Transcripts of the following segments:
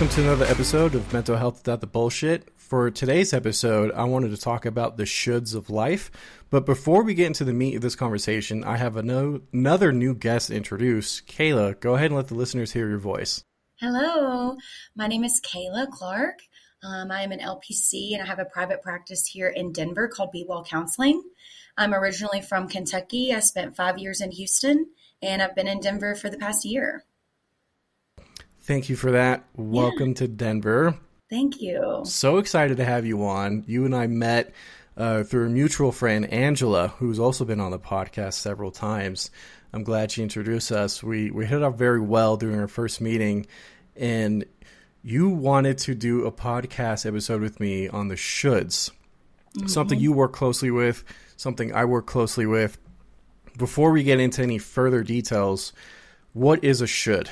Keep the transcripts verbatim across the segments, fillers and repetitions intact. Welcome to another episode of Mental Health Without the Bullshit. For today's episode, I wanted to talk about the shoulds of life. But before we get into the meat of this conversation, I have a no, another new guest to introduce. Kayla, go ahead and let the listeners hear your voice. Hello, my name is Kayla Clark. Um, I am an L P C and I have a private practice here in Denver called BeWell Counseling. I'm originally from Kentucky. I spent five years in Houston and I've been in Denver for the past year. Thank you for that. Welcome yeah. to Denver. Thank you. So excited to have you on. You and I met uh, through a mutual friend, Angela, who's also been on the podcast several times. I'm glad she introduced us. We we hit it up very well during our first meeting, and you wanted to do a podcast episode with me on the shoulds, mm-hmm. something you work closely with, something I work closely with. Before we get into any further details, what is a should?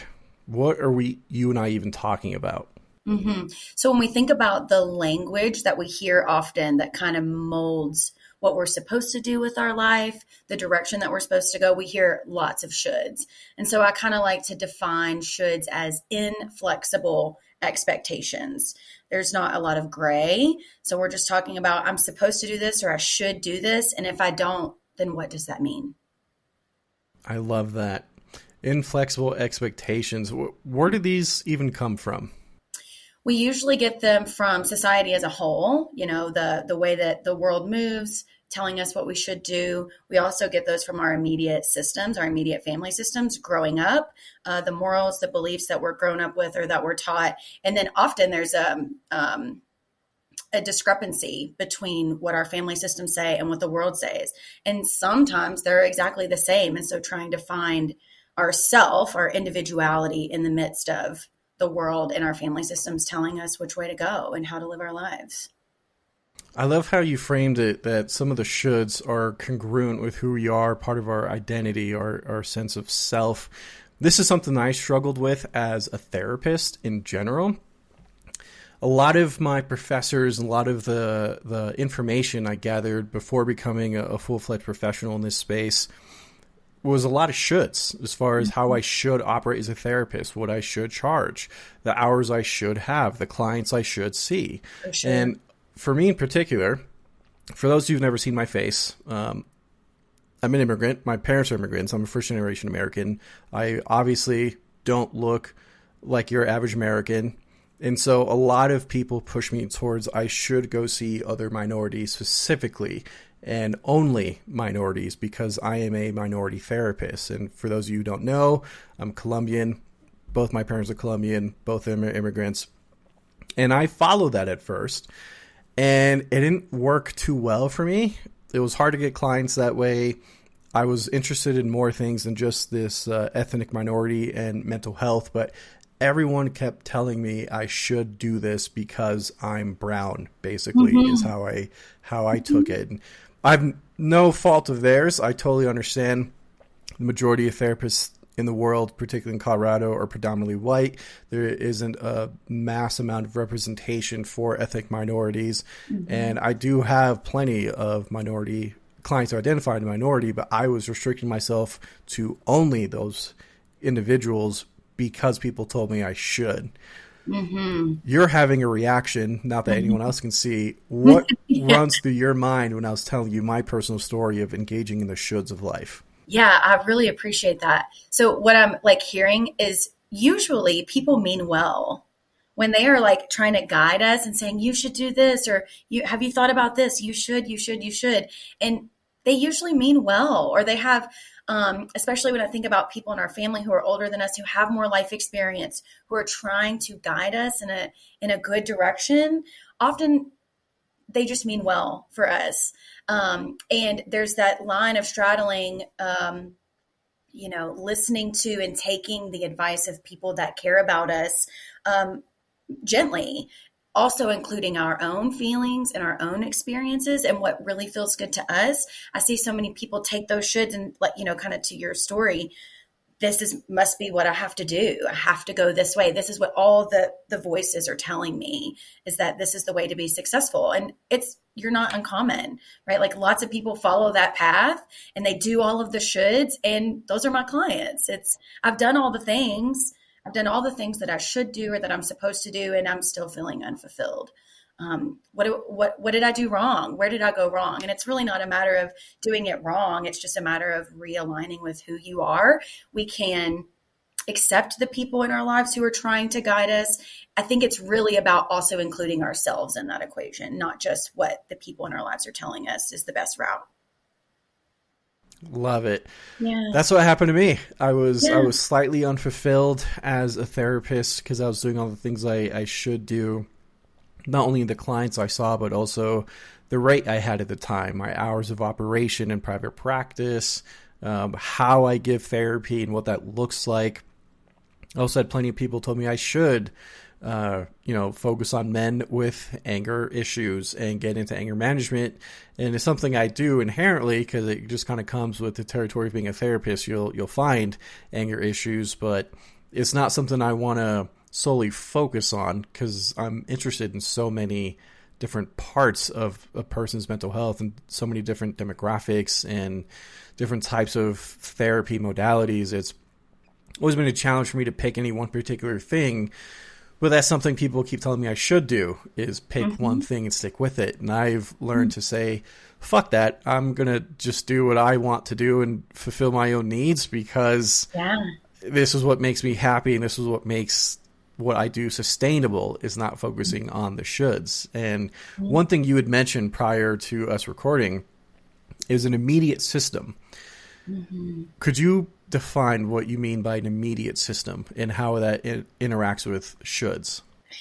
What are we, you and I, even talking about? Mm-hmm. So when we think about the language that we hear often that kind of molds what we're supposed to do with our life, the direction that we're supposed to go, we hear lots of shoulds. And so I kind of like to define shoulds as inflexible expectations. There's not a lot of gray. So we're just talking about I'm supposed to do this or I should do this. And if I don't, then what does that mean? I love that. Inflexible expectations. Where do these even come from? We usually get them from society as a whole, you know, the, the way that the world moves, telling us what we should do. We also get those from our immediate systems, our immediate family systems growing up, uh, the morals, the beliefs that we're grown up with or that we're taught. And then often there's a, um, a discrepancy between what our family systems say and what the world says. And sometimes they're exactly the same. And so trying to find ourself, our individuality in the midst of the world and our family systems telling us which way to go and how to live our lives. I love how you framed it, that some of the shoulds are congruent with who we are, part of our identity, our, our sense of self. This is something I struggled with as a therapist in general. A lot of my professors, a lot of the, the information I gathered before becoming a, a full-fledged professional in this space was a lot of shoulds as far as how I should operate as a therapist, what I should charge, the hours I should have, the clients I should see. For sure. And for me in particular, for those who've never seen my face, um, I'm an immigrant. My parents are immigrants. I'm a first generation American. I obviously don't look like your average American. And so a lot of people push me towards I should go see other minorities specifically and only minorities because I am a minority therapist. And for those of you who don't know, I'm Colombian. Both my parents are Colombian. Both of them are immigrants. And I followed that at first. And it didn't work too well for me. It was hard to get clients that way. I was interested in more things than just this uh, ethnic minority and mental health. But everyone kept telling me I should do this because I'm brown, basically, mm-hmm. is how I how I mm-hmm. took it. And I've no fault of theirs. I totally understand the majority of therapists in the world, particularly in Colorado, are predominantly white. There isn't a mass amount of representation for ethnic minorities. Mm-hmm. And I do have plenty of minority clients who identify as minority, but I was restricting myself to only those individuals because people told me I should. Mm-hmm. You're having a reaction, not that anyone else can see. What yeah. runs through your mind when I was telling you my personal story of engaging in the shoulds of life? Yeah, I really appreciate that. So what I'm like hearing is usually people mean well. When they are like trying to guide us and saying, you should do this, or you have you thought about this? You should, you should, you should. And they usually mean well, or they have Um, especially when I think about people in our family who are older than us, who have more life experience, who are trying to guide us in a in a good direction. Often they just mean well for us. Um, and there's that line of straddling, um, you know, listening to and taking the advice of people that care about us um, gently, also including our own feelings and our own experiences and what really feels good to us. I see so many people take those shoulds and let, you know, kind of to your story, this is, must be what I have to do. I have to go this way. This is what all the, the voices are telling me, is that this is the way to be successful. And it's, you're not uncommon, right? Like lots of people follow that path and they do all of the shoulds, and those are my clients. It's, I've done all the things. I've done all the things that I should do or that I'm supposed to do, and I'm still feeling unfulfilled. Um, what, what, what did I do wrong? Where did I go wrong? And it's really not a matter of doing it wrong. It's just a matter of realigning with who you are. We can accept the people in our lives who are trying to guide us. I think it's really about also including ourselves in that equation, not just what the people in our lives are telling us is the best route. Love it. Yeah. That's what happened to me. I was yeah. I was slightly unfulfilled as a therapist because I was doing all the things I, I should do. Not only the clients I saw, but also the rate I had at the time, my hours of operation in private practice, um, how I give therapy and what that looks like. I also had plenty of people told me I should, uh, you know, focus on men with anger issues and get into anger management. And it's something I do inherently because it just kind of comes with the territory of being a therapist. You'll you'll find anger issues, but it's not something I want to solely focus on because I'm interested in so many different parts of a person's mental health and so many different demographics and different types of therapy modalities. It's always been a challenge for me to pick any one particular thing, but that's something people keep telling me I should do is pick mm-hmm. one thing and stick with it. And I've learned mm-hmm. to say, fuck that. I'm going to just do what I want to do and fulfill my own needs because yeah. this is what makes me happy. And this is what makes what I do sustainable, is not focusing on the shoulds. And one thing you had mentioned prior to us recording is an immediate system. Mm-hmm. Could you define what you mean by an immediate system and how that in- interacts with shoulds?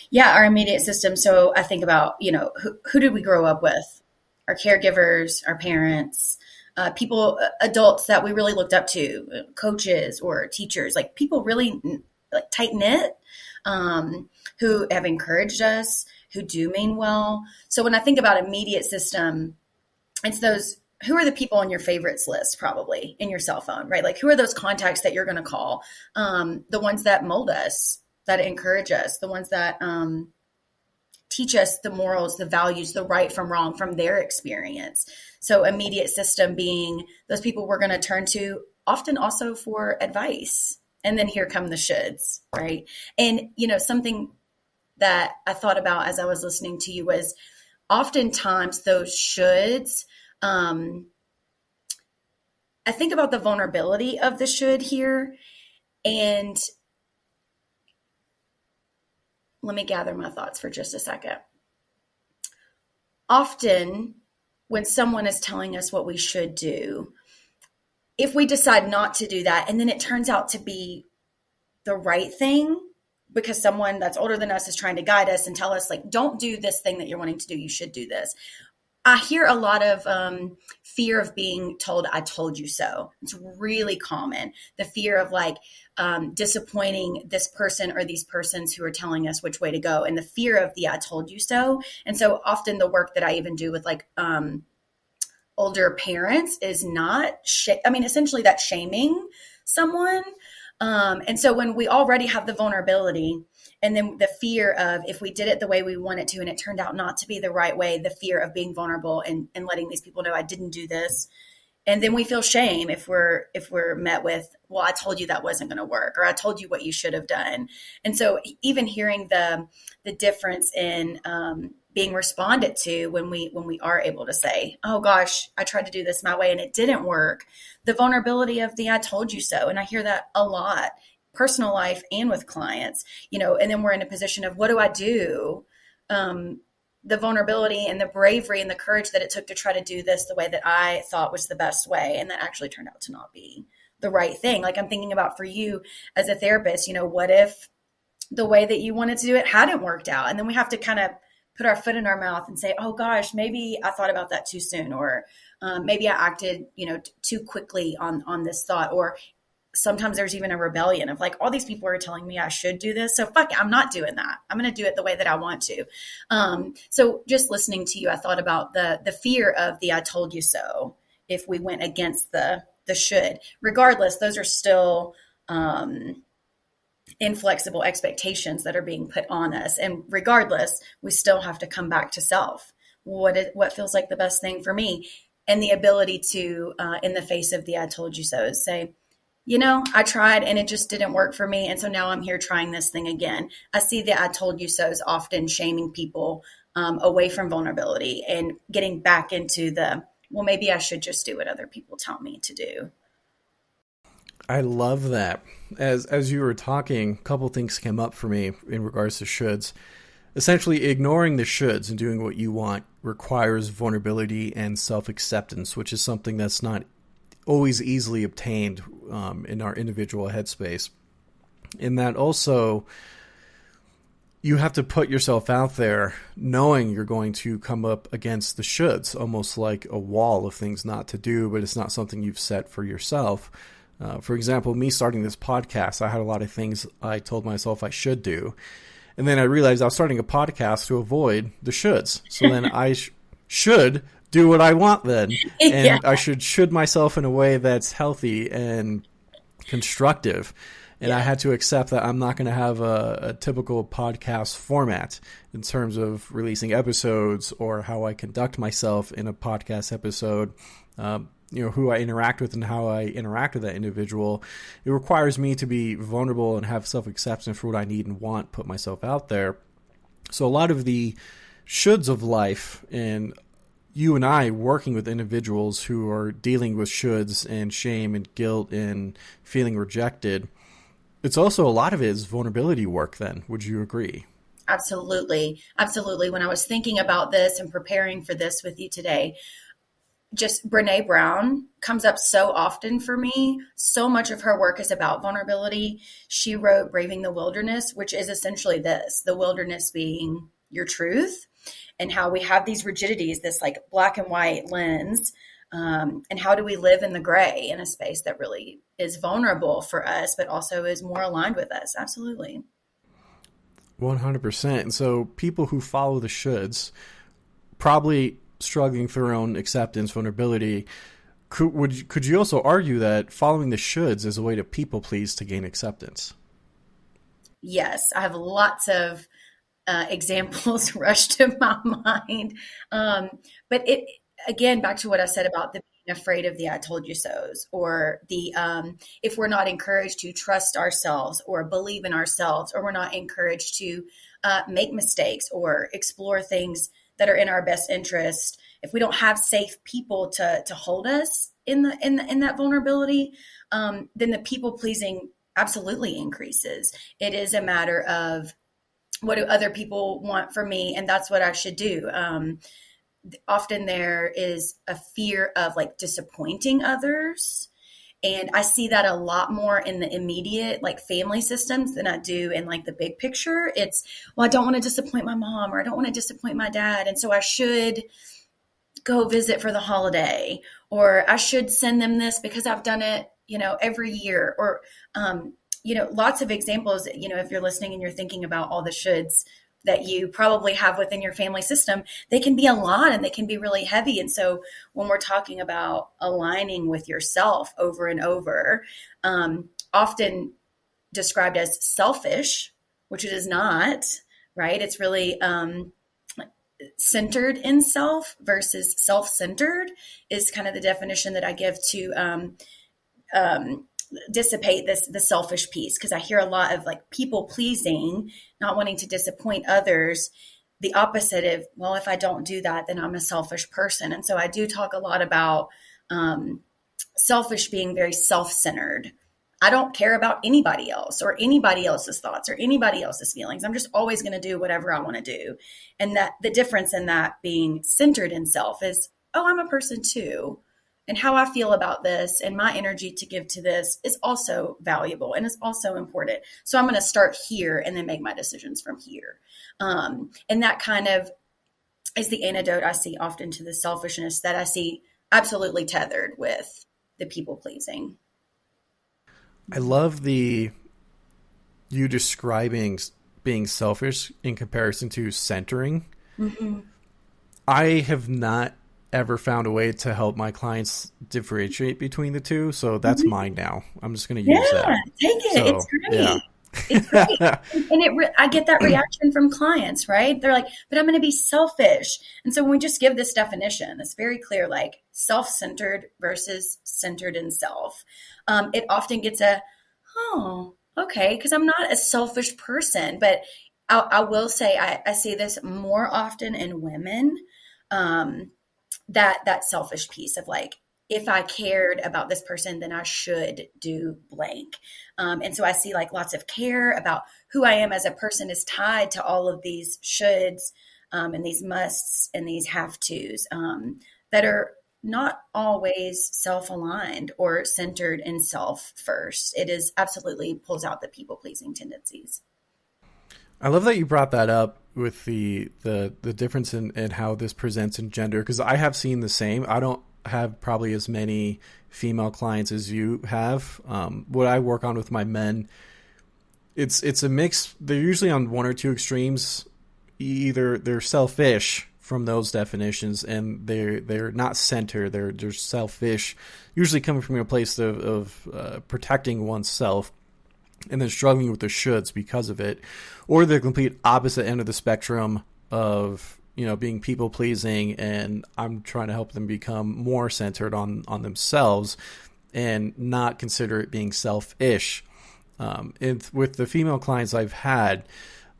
Yeah, our immediate system. So I think about, you know, who, who did we grow up with? Our caregivers, our parents, Uh, people, adults that we really looked up to, coaches or teachers, like people really like tight knit, um, who have encouraged us, who do mean well. So when I think about immediate system, it's those, who are the people on your favorites list, probably in your cell phone, right? Like who are those contacts that you're going to call? Um, the ones that mold us, that encourage us, the ones that, um, teach us the morals, the values, the right from wrong from their experience. So immediate system being those people we're going to turn to often also for advice. And then here come the shoulds, right? And, you know, something that I thought about as I was listening to you was oftentimes those shoulds, um, I think about the vulnerability of the should here. And let me gather my thoughts for just a second. Often when someone is telling us what we should do, if we decide not to do that, and then it turns out to be the right thing because someone that's older than us is trying to guide us and tell us, like, don't do this thing that you're wanting to do. You should do this. I hear a lot of um, fear of being told, I told you so. It's really common. The fear of like um, disappointing this person or these persons who are telling us which way to go, and the fear of the I told you so. And so often the work that I even do with like um, older parents is not, sh- I mean, essentially that's shaming someone. Um, and so when we already have the vulnerability, and then the fear of if we did it the way we wanted to and it turned out not to be the right way, the fear of being vulnerable and, and letting these people know I didn't do this. And then we feel shame if we're if we're met with, well, I told you that wasn't going to work, or I told you what you should have done. And so even hearing the the difference in um, being responded to when we when we are able to say, oh, gosh, I tried to do this my way and it didn't work. The vulnerability of the I told you so. And I hear that a lot. Personal life and with clients, you know, and then we're in a position of what do I do? Um, the vulnerability and the bravery and the courage that it took to try to do this the way that I thought was the best way. And that actually turned out to not be the right thing. Like I'm thinking about for you as a therapist, you know, what if the way that you wanted to do it hadn't worked out? And then we have to kind of put our foot in our mouth and say, oh gosh, maybe I thought about that too soon, or um, maybe I acted, you know, t- too quickly on, on this thought, or sometimes there's even a rebellion of like, all these people are telling me I should do this. So fuck it, I'm not doing that. I'm going to do it the way that I want to. Um, so just listening to you, I thought about the the fear of the I told you so if we went against the the should. Regardless, those are still um, inflexible expectations that are being put on us. And regardless, we still have to come back to self. What is, what feels like the best thing for me? And the ability to, uh, in the face of the I told you so, is say, you know, I tried and it just didn't work for me. And so now I'm here trying this thing again. I see that I told you so's often shaming people um, away from vulnerability and getting back into the, well, maybe I should just do what other people tell me to do. I love that. As as you were talking, a couple things came up for me in regards to shoulds. Essentially, ignoring the shoulds and doing what you want requires vulnerability and self-acceptance, which is something that's not always easily obtained um, in our individual headspace. And that also, you have to put yourself out there knowing you're going to come up against the shoulds, almost like a wall of things not to do, but it's not something you've set for yourself. Uh, for example, me starting this podcast, I had a lot of things I told myself I should do. And then I realized I was starting a podcast to avoid the shoulds. So then I sh- should do what I want then. And yeah. I should should myself in a way that's healthy and constructive. And yeah. I had to accept that I'm not going to have a, a typical podcast format in terms of releasing episodes or how I conduct myself in a podcast episode. Um, you know, who I interact with and how I interact with that individual. It requires me to be vulnerable and have self-acceptance for what I need and want, put myself out there. So a lot of the shoulds of life, and you and I working with individuals who are dealing with shoulds and shame and guilt and feeling rejected, it's also a lot of it is vulnerability work then. Would you agree? Absolutely. Absolutely. When I was thinking about this and preparing for this with you today, just Brené Brown comes up so often for me. So much of her work is about vulnerability. She wrote Braving the Wilderness, which is essentially this, the wilderness being your truth and how we have these rigidities, this like black and white lens. Um, and how do we live in the gray in a space that really is vulnerable for us, but also is more aligned with us? Absolutely. one hundred percent. And so people who follow the shoulds probably struggling for their own acceptance, vulnerability. Could, would you, could you also argue that following the shoulds is a way to people please to gain acceptance? Yes, I have lots of uh, examples rushed to my mind. Um, but it again, back to what I said about the being afraid of the I told you so's, or the um, if we're not encouraged to trust ourselves or believe in ourselves, or we're not encouraged to uh, make mistakes or explore things that are in our best interest. If we don't have safe people to to hold us in the in the, in that vulnerability, um, then the people pleasing absolutely increases. It is a matter of what do other people want from me, and that's what I should do. Um, often there is a fear of like disappointing others, and I see that a lot more in the immediate like family systems than I do in like the big picture. It's, well, I don't want to disappoint my mom, or I don't want to disappoint my dad, and so I should go visit for the holiday, or I should send them this because I've done it, you know, every year, or, um, you know, lots of examples, you know, if you're listening and you're thinking about all the shoulds that you probably have within your family system, they can be a lot and they can be really heavy. And so when we're talking about aligning with yourself over and over, um, often described as selfish, which it is not, right? It's really um, centered in self versus self-centered is kind of the definition that I give to um, um dissipate this, the selfish piece. Cause I hear a lot of like people pleasing, not wanting to disappoint others, the opposite of, well, if I don't do that, then I'm a selfish person. And so I do talk a lot about, um, selfish being very self-centered. I don't care about anybody else or anybody else's thoughts or anybody else's feelings. I'm just always going to do whatever I want to do. And that the difference in that being centered in self is, oh, I'm a person too. And how I feel about this and my energy to give to this is also valuable and is also important. So I'm going to start here and then make my decisions from here. Um, and that kind of is the antidote I see often to the selfishness that I see absolutely tethered with the people pleasing. I love the you describing being selfish in comparison to centering. Mm-hmm. I have not ever found a way to help my clients differentiate between the two. So that's mm-hmm. mine now. I'm just going to use yeah, that. Yeah, take it. So, it's great. Yeah. It's great. And it re- I get that reaction from clients, right? They're like, but I'm going to be selfish. And so when we just give this definition, it's very clear, like self-centered versus centered in self. Um, it often gets a, oh, okay, because I'm not a selfish person. But I, I will say I, I see this more often in women, um, that that selfish piece of like, if I cared about this person, then I should do blank. Um, and so I see like lots of care about who I am as a person is tied to all of these shoulds, um, and these musts and these have tos, um, that are not always self-aligned or centered in self first. It is absolutely pulls out the people-pleasing tendencies. I love that you brought that up with the, the, the difference in, in how this presents in gender, because I have seen the same. I don't have probably as many female clients as you have. Um, what I work on with my men, it's, it's a mix. They're usually on one or two extremes. Either they're selfish from those definitions and they're, they're not centered. They're, they're selfish, usually coming from a place of, of uh, protecting oneself and then struggling with the shoulds because of it, or the complete opposite end of the spectrum of, you know, being people pleasing, and I'm trying to help them become more centered on, on themselves and not consider it being selfish. Um, and with the female clients I've had,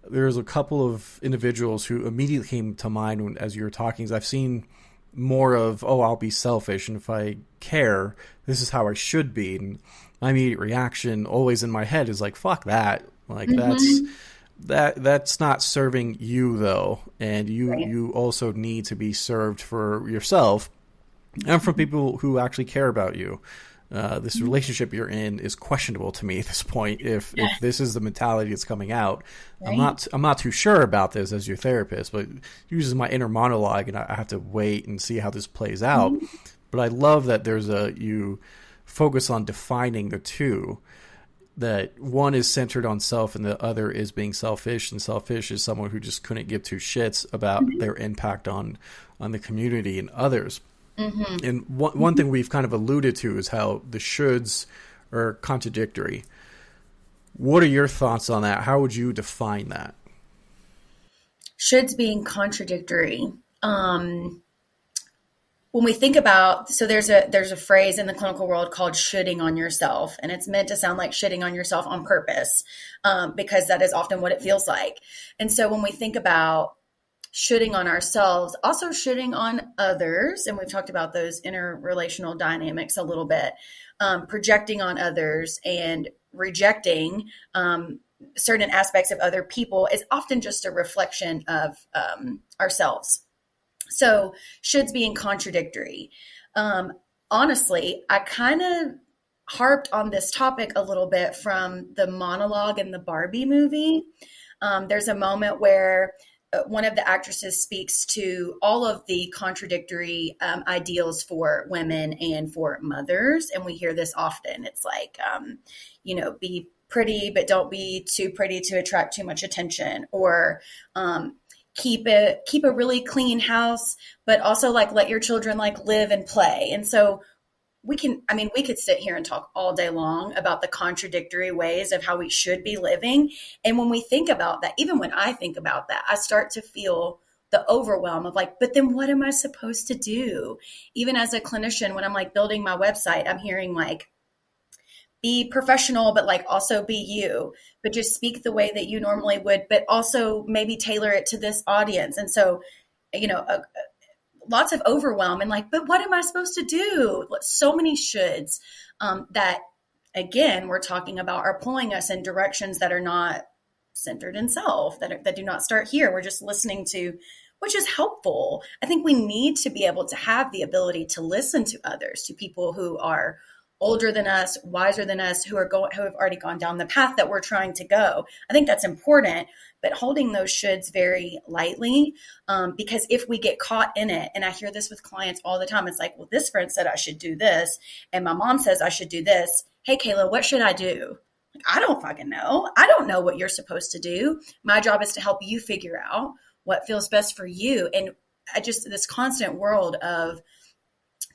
there's a couple of individuals who immediately came to mind when, as you were talking, I've seen more of, oh, I'll be selfish. And if I care, this is how I should be. And my immediate reaction always in my head is like, fuck that. Like mm-hmm. that's, That that's not serving you though, and you right. you also need to be served for yourself and for people who actually care about you. Uh, this relationship you're in is questionable to me at this point. If yeah. if this is the mentality that's coming out, right. I'm not I'm not too sure about this as your therapist, but it uses my inner monologue, and I have to wait and see how this plays out. Mm-hmm. But I love that there's a you focus on defining the two. That one is centered on self and the other is being selfish, and selfish is someone who just couldn't give two shits about mm-hmm. their impact on, on the community and others. Mm-hmm. And one, mm-hmm. one thing we've kind of alluded to is how the shoulds are contradictory. What are your thoughts on that? How would you define that? Shoulds being contradictory. Um, When we think about, so there's a there's a phrase in the clinical world called shoulding on yourself, and it's meant to sound like shitting on yourself on purpose, um, because that is often what it feels like. And so when we think about shoulding on ourselves, also shoulding on others, and we've talked about those interrelational dynamics a little bit, um, projecting on others and rejecting um, certain aspects of other people is often just a reflection of um, ourselves. So shoulds being contradictory. Um, honestly, I kind of harped on this topic a little bit from the monologue in the Barbie movie. Um, there's a moment where one of the actresses speaks to all of the contradictory um, ideals for women and for mothers. And we hear this often. It's like, um, you know, be pretty, but don't be too pretty to attract too much attention, or, um, keep it, keep a really clean house, but also like let your children like live and play. And so we can, I mean, we could sit here and talk all day long about the contradictory ways of how we should be living. And when we think about that, even when I think about that, I start to feel the overwhelm of like, but then what am I supposed to do? Even as a clinician, when I'm like building my website, I'm hearing like, be professional, but like also be you, but just speak the way that you normally would, but also maybe tailor it to this audience. And so, you know, uh, lots of overwhelm and like, but what am I supposed to do? So many shoulds um, that, again, we're talking about are pulling us in directions that are not centered in self, that, are, that do not start here. We're just listening to, which is helpful. I think we need to be able to have the ability to listen to others, to people who are older than us, wiser than us, who are going, who have already gone down the path that we're trying to go. I think that's important, but holding those shoulds very lightly, um, because if we get caught in it, and I hear this with clients all the time, it's like, well, this friend said I should do this, and my mom says I should do this. Hey, Kayla, what should I do? Like, I don't fucking know. I don't know what you're supposed to do. My job is to help you figure out what feels best for you. And I just, this constant world of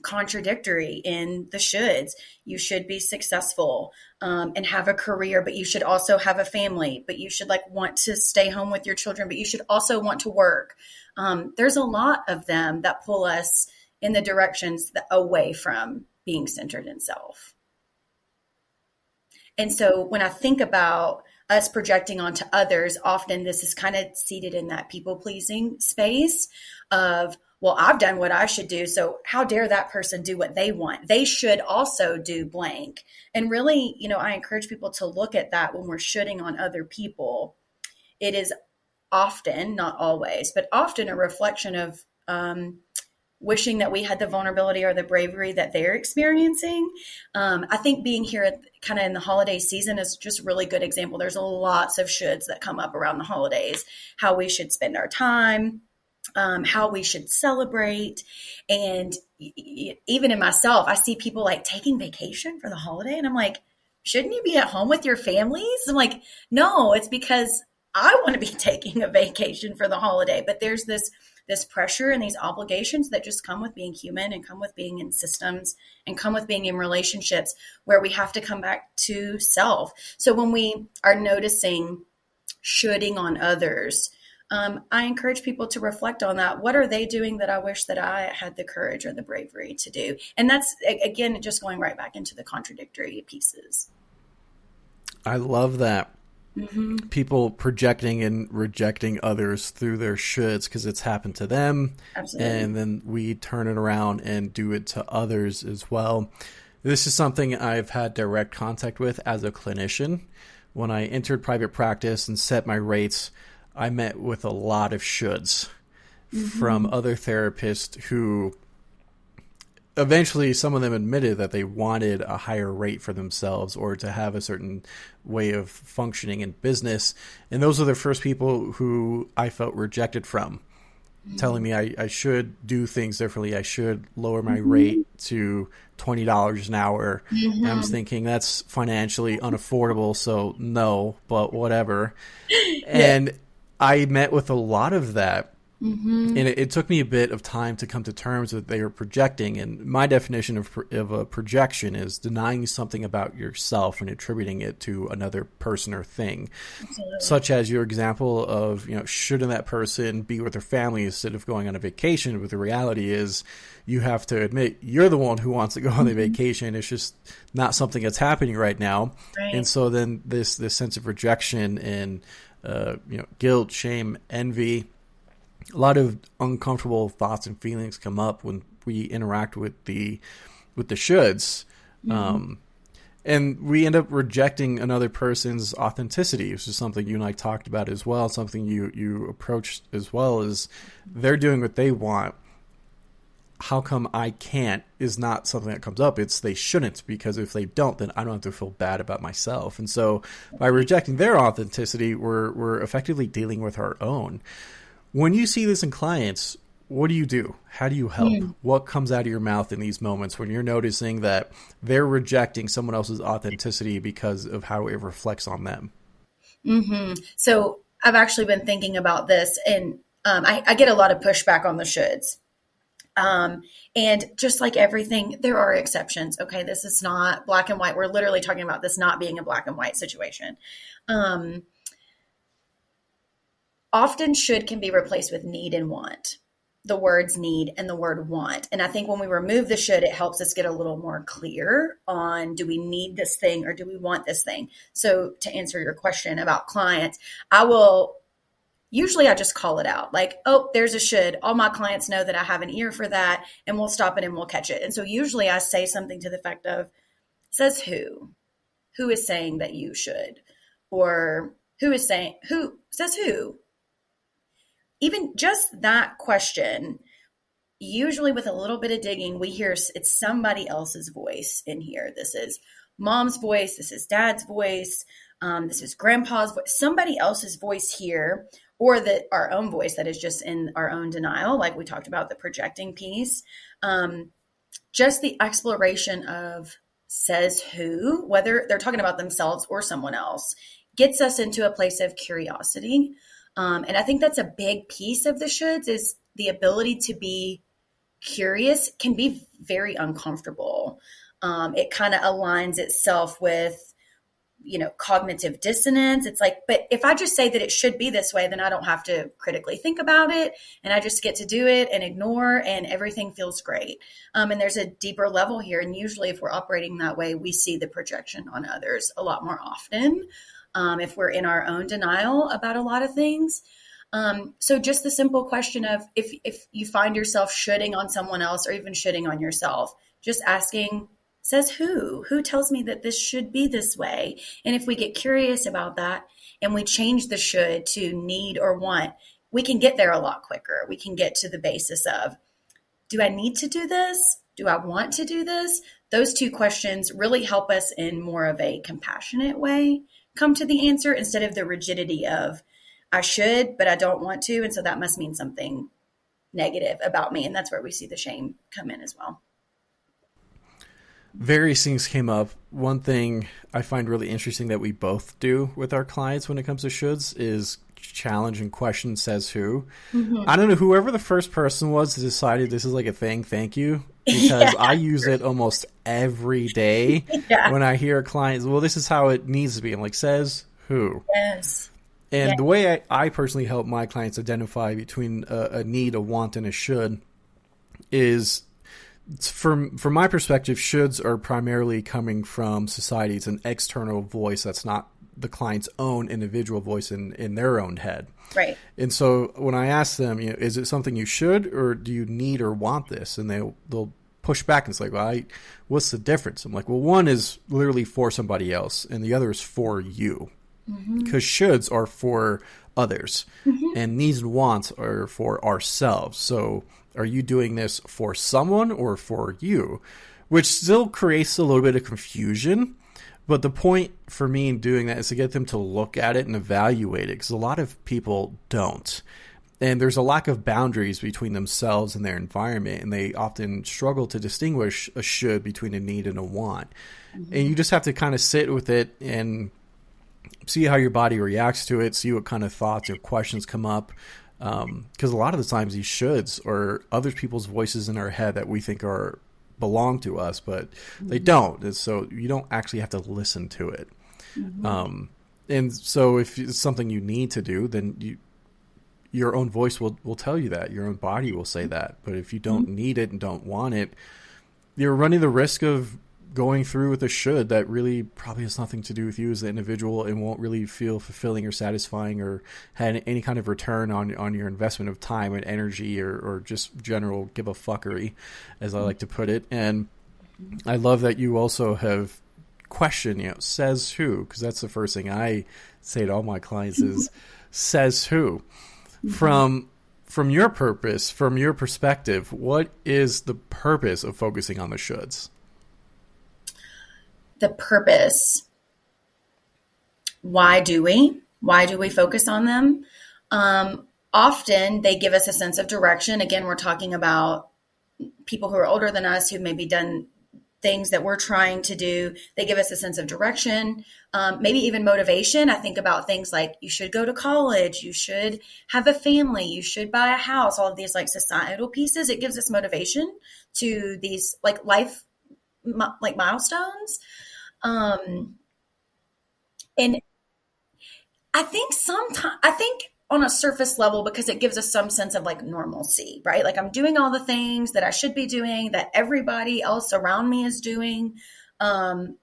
contradictory in the shoulds. You should be successful um, and have a career, but you should also have a family, but you should like want to stay home with your children, but you should also want to work. Um, there's a lot of them that pull us in the directions that, away from being centered in self. And so when I think about us projecting onto others, often this is kind of seated in that people pleasing space of, well, I've done what I should do, so how dare that person do what they want? They should also do blank. And really, you know, I encourage people to look at that when we're shoulding on other people. It is often, not always, but often a reflection of um, wishing that we had the vulnerability or the bravery that they're experiencing. Um, I think being here at, kind of in the holiday season is just a really good example. There's lots of shoulds that come up around the holidays, how we should spend our time, um, how we should celebrate. And even in myself, I see people like taking vacation for the holiday. And I'm like, shouldn't you be at home with your families? I'm like, no, it's because I want to be taking a vacation for the holiday. But there's this this pressure and these obligations that just come with being human and come with being in systems and come with being in relationships where we have to come back to self. So when we are noticing shoulding on others, um, I encourage people to reflect on that. What are they doing that I wish that I had the courage or the bravery to do? And that's, again, just going right back into the contradictory pieces. I love that. Mm-hmm. People projecting and rejecting others through their shoulds because it's happened to them. Absolutely. And then we turn it around and do it to others as well. This is something I've had direct contact with as a clinician. When I entered private practice and set my rates, I met with a lot of shoulds mm-hmm. from other therapists who eventually some of them admitted that they wanted a higher rate for themselves or to have a certain way of functioning in business. And those are the first people who I felt rejected from, mm-hmm. telling me I, I should do things differently. I should lower my mm-hmm. rate to twenty dollars an hour. Mm-hmm. And I'm thinking that's financially unaffordable. So no, but whatever. yeah. And I met with a lot of that. Mm-hmm. And it, it took me a bit of time to come to terms with they were projecting. And my definition of of a projection is denying something about yourself and attributing it to another person or thing. Absolutely. Such as your example of, you know, shouldn't that person be with their family instead of going on a vacation? But the reality is you have to admit you're the one who wants to go on mm-hmm. the vacation. It's just not something that's happening right now. Right. And so then this, this sense of rejection and, uh, you know, guilt, shame, envy, a lot of uncomfortable thoughts and feelings come up when we interact with the with the shoulds. Mm-hmm. Um, and we end up rejecting another person's authenticity, which is something you and I talked about as well, something you, you approached as well, is they're doing what they want. How come I can't is not something that comes up. It's they shouldn't, because if they don't, then I don't have to feel bad about myself. And so by rejecting their authenticity, we're we're effectively dealing with our own. When you see this in clients, what do you do? How do you help? Mm. What comes out of your mouth in these moments when you're noticing that they're rejecting someone else's authenticity because of how it reflects on them? Mm-hmm. So I've actually been thinking about this, and um, I, I get a lot of pushback on the shoulds. Um, and just like everything, there are exceptions. Okay, this is not black and white. We're literally talking about this not being a black and white situation. Um Often should can be replaced with need and want, the words need and the word want. And I think when we remove the should, it helps us get a little more clear on, do we need this thing or do we want this thing? So to answer your question about clients, I will, usually I just call it out like, oh, there's a should. All my clients know that I have an ear for that, and we'll stop it and we'll catch it. And so usually I say something to the effect of, says who? Who is saying that you should? Or who is saying, who says who? Even just that question, usually with a little bit of digging, we hear it's somebody else's voice in here. This is mom's voice. This is dad's voice. Um, this is grandpa's voice. Somebody else's voice here, or that our own voice that is just in our own denial, like we talked about the projecting piece. Um, just the exploration of says who, whether they're talking about themselves or someone else, gets us into a place of curiosity. Um, and I think that's a big piece of the shoulds, is the ability to be curious can be very uncomfortable. Um, it kind of aligns itself with, you know, cognitive dissonance. It's like, but if I just say that it should be this way, then I don't have to critically think about it. And I just get to do it and ignore, and everything feels great. Um, and there's a deeper level here. And usually if we're operating that way, we see the projection on others a lot more often. Um, if we're in our own denial about a lot of things. Um, so just the simple question of if, if you find yourself shitting on someone else or even shitting on yourself, just asking, says who? Who tells me that this should be this way? And if we get curious about that and we change the should to need or want, we can get there a lot quicker. We can get to the basis of, do I need to do this? Do I want to do this? Those two questions really help us in more of a compassionate way come to the answer instead of the rigidity of, I should, but I don't want to. And so that must mean something negative about me. And that's where we see the shame come in as well. Various things came up. One thing I find really interesting that we both do with our clients when it comes to shoulds is challenge and question says who. Mm-hmm. I don't know, whoever the first person was that decided this is like a thing, thank you. Because yeah. I use it almost every day yeah. when I hear a client, well, this is how it needs to be. I'm like, says who? Yes. And yeah. the way I, I personally help my clients identify between a, a need, a want, and a should is, from from my perspective, shoulds are primarily coming from society. It's an external voice that's not the client's own individual voice in, in their own head. Right. And so when I ask them, you know, is it something you should or do you need or want this? And they, they'll push back and it's like, well, I, what's the difference? I'm like, well, one is literally for somebody else and the other is for you. Because shoulds are for others mm-hmm. and needs and wants are for ourselves. So are you doing this for someone or for you? Which still creates a little bit of confusion. But the point for me in doing that is to get them to look at it and evaluate it, because a lot of people don't. And there's a lack of boundaries between themselves and their environment. And they often struggle to distinguish a should between a need and a want. Mm-hmm. And you just have to kind of sit with it and see how your body reacts to it, see what kind of thoughts or questions come up. Um, because a lot of the times these shoulds are other people's voices in our head that we think are belong to us, but mm-hmm. they don't. And so you don't actually have to listen to it. Mm-hmm. Um, and so if it's something you need to do, then you, your own voice will, will tell you that. Your own body will say that. But if you don't mm-hmm. need it and don't want it, you're running the risk of going through with a should that really probably has nothing to do with you as the individual and won't really feel fulfilling or satisfying or had any kind of return on, on your investment of time and energy or, or just general give a fuckery, as I like to put it. And I love that you also have questioned, you know, says who, because that's the first thing I say to all my clients is says who. From from your purpose, from your perspective, what is the purpose of focusing on the shoulds? The purpose, why do we, why do we focus on them? Um, often they give us a sense of direction. Again, we're talking about people who are older than us, who maybe done things that we're trying to do. They give us a sense of direction, um, maybe even motivation. I think about things like you should go to college, you should have a family, you should buy a house, all of these like societal pieces. It gives us motivation to these like life, like milestones. Um, and I think sometimes, I think on a surface level, because it gives us some sense of like normalcy, right? Like I'm doing all the things that I should be doing, that everybody else around me is doing. Um,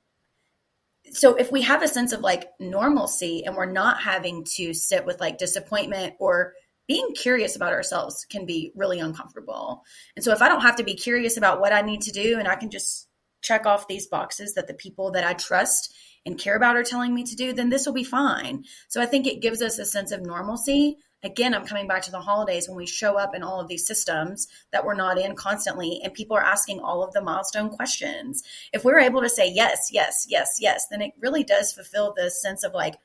so if we have a sense of like normalcy and we're not having to sit with like disappointment, or being curious about ourselves can be really uncomfortable. And so if I don't have to be curious about what I need to do, and I can just check off these boxes that the people that I trust and care about are telling me to do, then this will be fine. So I think it gives us a sense of normalcy. Again, I'm coming back to the holidays when we show up in all of these systems that we're not in constantly, and people are asking all of the milestone questions. If we're able to say yes, yes, yes, yes, then it really does fulfill the sense of like,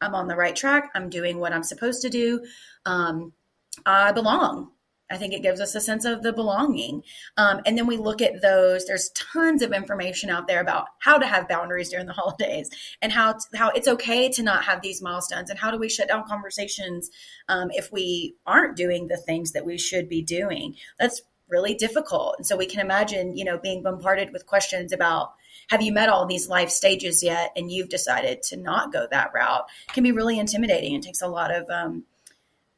I'm on the right track. I'm doing what I'm supposed to do. Um, I belong. I think it gives us a sense of the belonging. Um, and then we look at those. There's tons of information out there about how to have boundaries during the holidays and how to, how it's okay to not have these milestones, and how do we shut down conversations um, if we aren't doing the things that we should be doing. That's really difficult. And so we can imagine, you know, being bombarded with questions about, have you met all these life stages yet? And you've decided to not go that route, can be really intimidating. It takes a lot of um,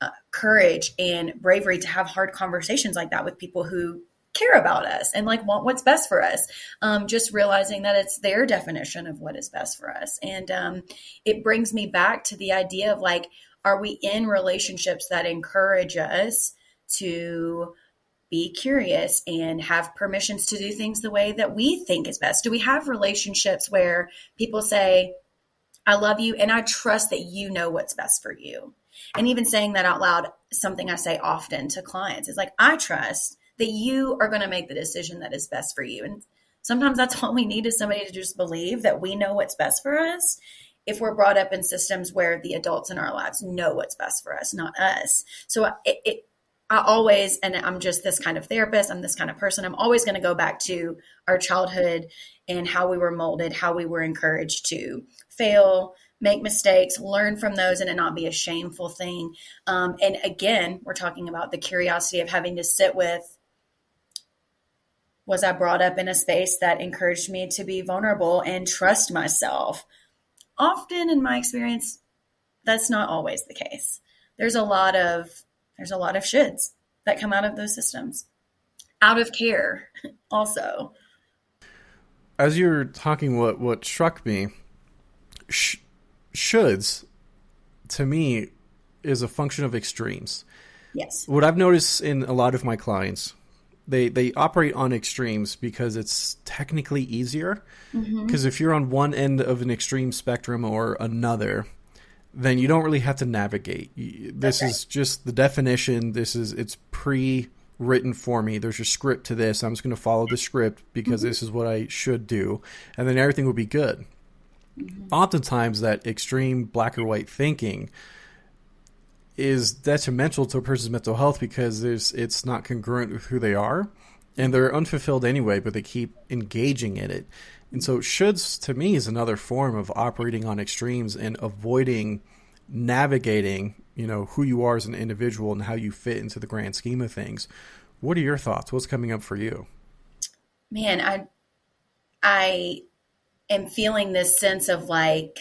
uh, courage and bravery to have hard conversations like that with people who care about us and like want what's best for us. Um, just realizing that it's their definition of what is best for us. And um, it brings me back to the idea of like, are we in relationships that encourage us to be curious and have permissions to do things the way that we think is best? Do we have relationships where people say, I love you and I trust that you know what's best for you? And even saying that out loud, something I say often to clients is like, I trust that you are going to make the decision that is best for you. And sometimes that's all we need is somebody to just believe that we know what's best for us. If we're brought up in systems where the adults in our lives know what's best for us, not us. So it, it, I always, and I'm just this kind of therapist, I'm this kind of person, I'm always going to go back to our childhood and how we were molded, how we were encouraged to fail, make mistakes, learn from those, and it not be a shameful thing. Um, and again, we're talking about the curiosity of having to sit with, was I brought up in a space that encouraged me to be vulnerable and trust myself? Often in my experience, that's not always the case. There's a lot of, there's a lot of shoulds that come out of those systems. Out of care also. As you're talking, what, what struck me, sh- shoulds to me is a function of extremes. Yes. What I've noticed in a lot of my clients, They they operate on extremes because it's technically easier. Mm-hmm. Because if you're on one end of an extreme spectrum or another, then you don't really have to navigate. This okay. is just the definition. This is it's pre-written for me. There's a script to this. I'm just going to follow the script because mm-hmm. this is what I should do. And then everything will be good. Mm-hmm. Oftentimes that extreme black or white thinking is detrimental to a person's mental health because there's it's not congruent with who they are, and they're unfulfilled anyway, but they keep engaging in it. And so shoulds to me is another form of operating on extremes and avoiding navigating, you know, who you are as an individual and how you fit into the grand scheme of things. What are your thoughts? What's coming up for you? Man, I, I am feeling this sense of like,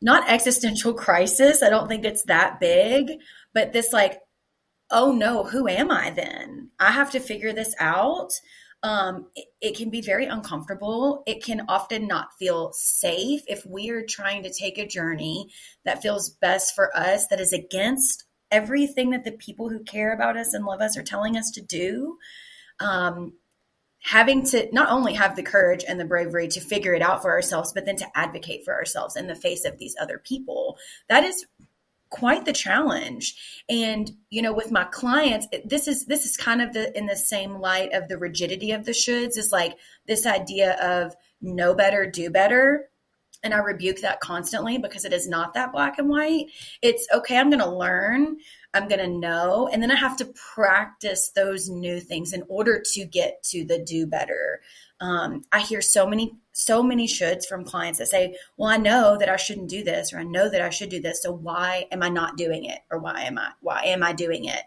not existential crisis. I don't think it's that big, but this like, oh no, who am I then? I have to figure this out. Um, it, it can be very uncomfortable. It can often not feel safe if we are trying to take a journey that feels best for us, that is against everything that the people who care about us and love us are telling us to do. Um, having to not only have the courage and the bravery to figure it out for ourselves, but then to advocate for ourselves in the face of these other people, that is quite the challenge. And, you know, with my clients, it, this is, this is kind of the, in the same light of the rigidity of the shoulds, is like this idea of know better, do better. And I rebuke that constantly because it is not that black and white. It's okay. I'm going to learn. I'm going to know. And then I have to practice those new things in order to get to the do better. Um, I hear so many, so many shoulds from clients that say, well, I know that I shouldn't do this, or I know that I should do this. So why am I not doing it? Or why am I, why am I doing it?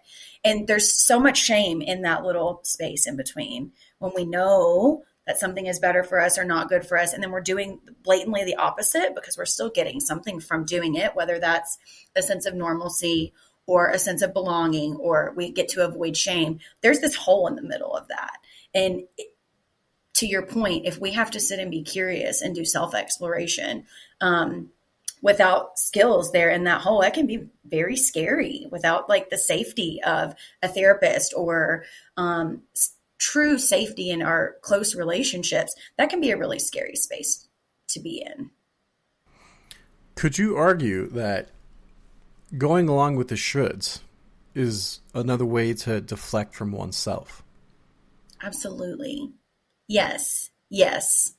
And there's so much shame in that little space in between when we know that something is better for us or not good for us. And then we're doing blatantly the opposite because we're still getting something from doing it, whether that's a sense of normalcy or a sense of belonging, or we get to avoid shame. There's this hole in the middle of that. And to your point, if we have to sit and be curious and do self-exploration um, without skills there in that hole, that can be very scary without like the safety of a therapist or um, true safety in our close relationships. That can be a really scary space to be in. Could you argue that going along with the shoulds is another way to deflect from oneself? Absolutely. Yes. Yes.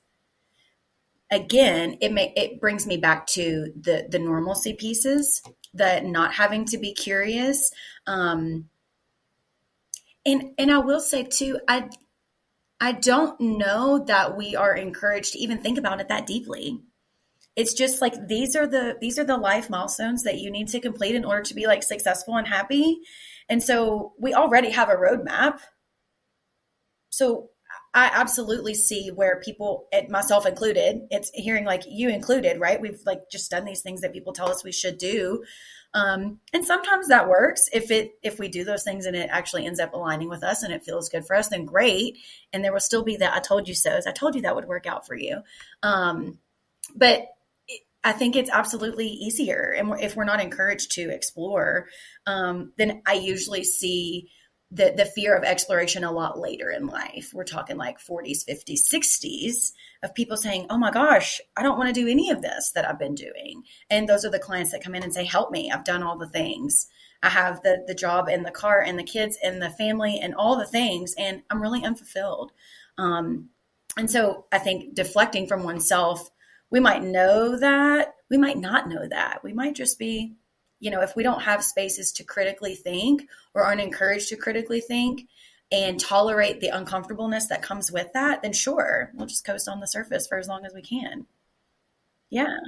Again, it may, it brings me back to the, the normalcy pieces, the not having to be curious. Um, and, and I will say too, I, I don't know that we are encouraged to even think about it that deeply. It's just like, these are the, these are the life milestones that you need to complete in order to be like successful and happy. And so we already have a roadmap. So I absolutely see where people, and myself included, it's hearing like you included, right? We've like just done these things that people tell us we should do. Um, and sometimes that works. If it, if we do those things and it actually ends up aligning with us and it feels good for us, then great. And there will still be that I told you so's. I told you that would work out for you. Um, but I think it's absolutely easier. And if we're not encouraged to explore, um, then I usually see the the fear of exploration a lot later in life. We're talking like forties, fifties, sixties of people saying, oh my gosh, I don't want to do any of this that I've been doing. And those are the clients that come in and say, help me. I've done all the things. I have the the job and the car and the kids and the family and all the things. And I'm really unfulfilled. Um, and so I think deflecting from oneself, we might know that. We might not know that. We might just be, you know, if we don't have spaces to critically think or aren't encouraged to critically think and tolerate the uncomfortableness that comes with that, then sure, we'll just coast on the surface for as long as we can. Yeah.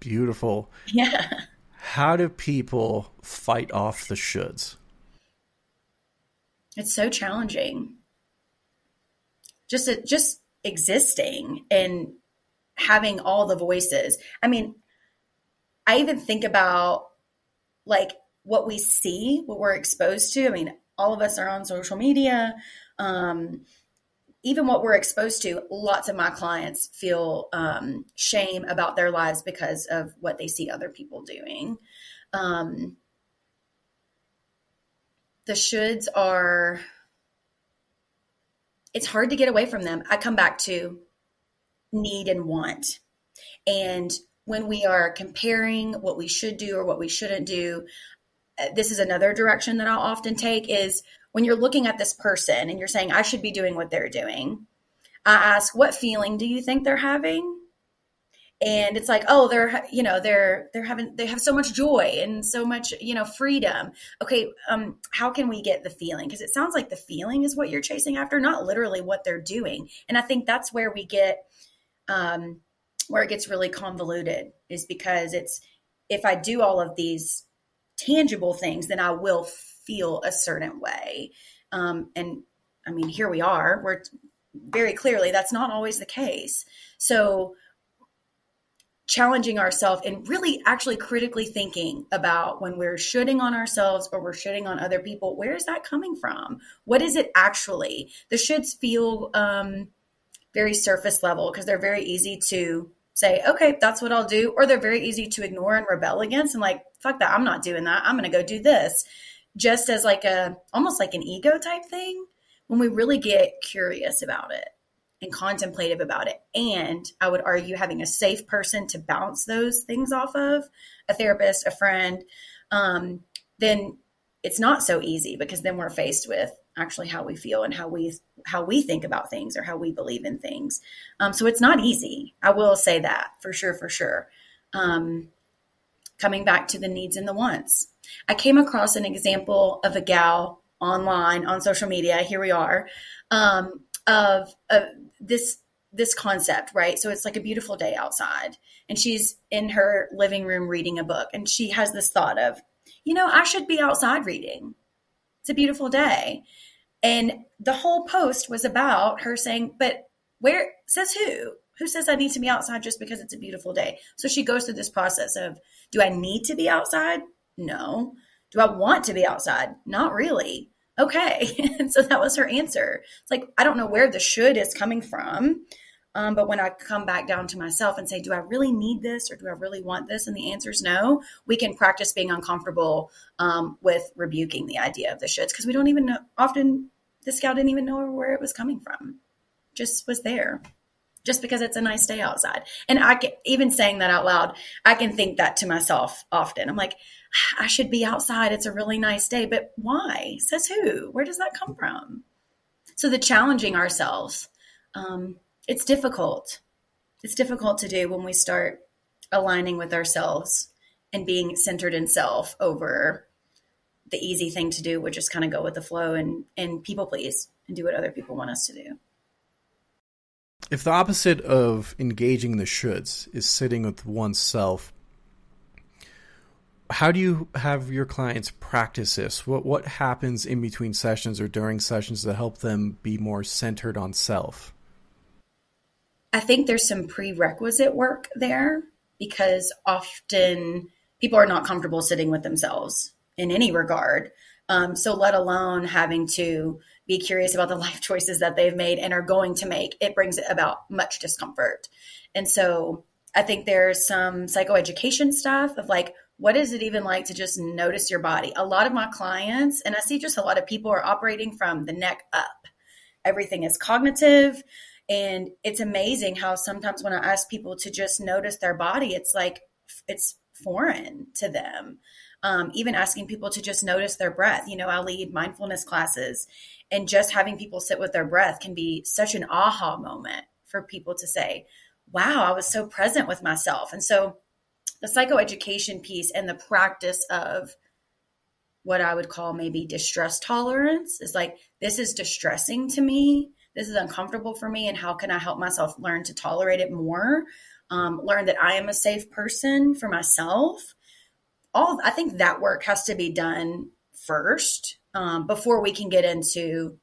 Beautiful. Yeah. How do people fight off the shoulds? It's so challenging. Just, just existing and having all the voices. I mean, I even think about like what we see, what we're exposed to. I mean, all of us are on social media. Um, even what we're exposed to, lots of my clients feel um, shame about their lives because of what they see other people doing. Um, the shoulds are, it's hard to get away from them. I come back to need and want. And when we are comparing what we should do or what we shouldn't do, this is another direction that I'll often take is when you're looking at this person and you're saying, I should be doing what they're doing. I ask, what feeling do you think they're having? And it's like, oh, they're, you know, they're, they're having, they have so much joy and so much, you know, freedom. Okay. Um, how can we get the feeling? Cause it sounds like the feeling is what you're chasing after, not literally what they're doing. And I think that's where we get, um, where it gets really convoluted is because it's, if I do all of these tangible things, then I will feel a certain way. Um, and I mean, here we are, we're very clearly, that's not always the case. So challenging ourselves and really actually critically thinking about when we're shooting on ourselves or we're shooting on other people, where is that coming from? What is it actually? The shoulds feel, um, very surface level because they're very easy to say, okay, that's what I'll do. Or they're very easy to ignore and rebel against and like, fuck that. I'm not doing that. I'm going to go do this just as like a, almost like an ego type thing when we really get curious about it and contemplative about it. And I would argue having a safe person to bounce those things off of, a therapist, a friend, um, then it's not so easy because then we're faced with actually how we feel and how we how we think about things or how we believe in things. Um, so it's not easy. I will say that for sure, for sure. Um, coming back to the needs and the wants. I came across an example of a gal online on social media. Here we are, um, of, of this, this concept, right? So it's like a beautiful day outside and she's in her living room reading a book. And she has this thought of, you know, I should be outside reading. It's a beautiful day. And the whole post was about her saying, but where says who? Who says I need to be outside just because it's a beautiful day? So she goes through this process of, do I need to be outside? No. Do I want to be outside? Not really. Okay. And so that was her answer. It's like, I don't know where the should is coming from. Um, but when I come back down to myself and say, do I really need this or do I really want this? And the answer is no. We can practice being uncomfortable um, with rebuking the idea of the shoulds because we don't even know. Often this gal didn't even know where it was coming from. Just was there just because it's a nice day outside. And I can, even saying that out loud, I can think that to myself often. I'm like, I should be outside. It's a really nice day. But why? Says who? Where does that come from? So the challenging ourselves, um, It's difficult. It's difficult to do when we start aligning with ourselves and being centered in self over the easy thing to do, which is kind of go with the flow and, and people please and do what other people want us to do. If the opposite of engaging the shoulds is sitting with oneself, how do you have your clients practice this? What what happens in between sessions or during sessions to help them be more centered on self? I think there's some prerequisite work there, because often people are not comfortable sitting with themselves in any regard. Um, so let alone having to be curious about the life choices that they've made and are going to make, it brings about much discomfort. And so I think there's some psychoeducation stuff of like, what is it even like to just notice your body? A lot of my clients, and I see just a lot of people, are operating from the neck up. Everything is cognitive. And it's amazing how sometimes when I ask people to just notice their body, it's like, it's foreign to them. Um, even asking people to just notice their breath. You know, I lead mindfulness classes, and just having people sit with their breath can be such an aha moment for people to say, wow, I was so present with myself. And so the psychoeducation piece and the practice of what I would call maybe distress tolerance is like, this is distressing to me. This is uncomfortable for me. And how can I help myself learn to tolerate it more? Um, learn that I am a safe person for myself. All I think that work has to be done first um, before we can get into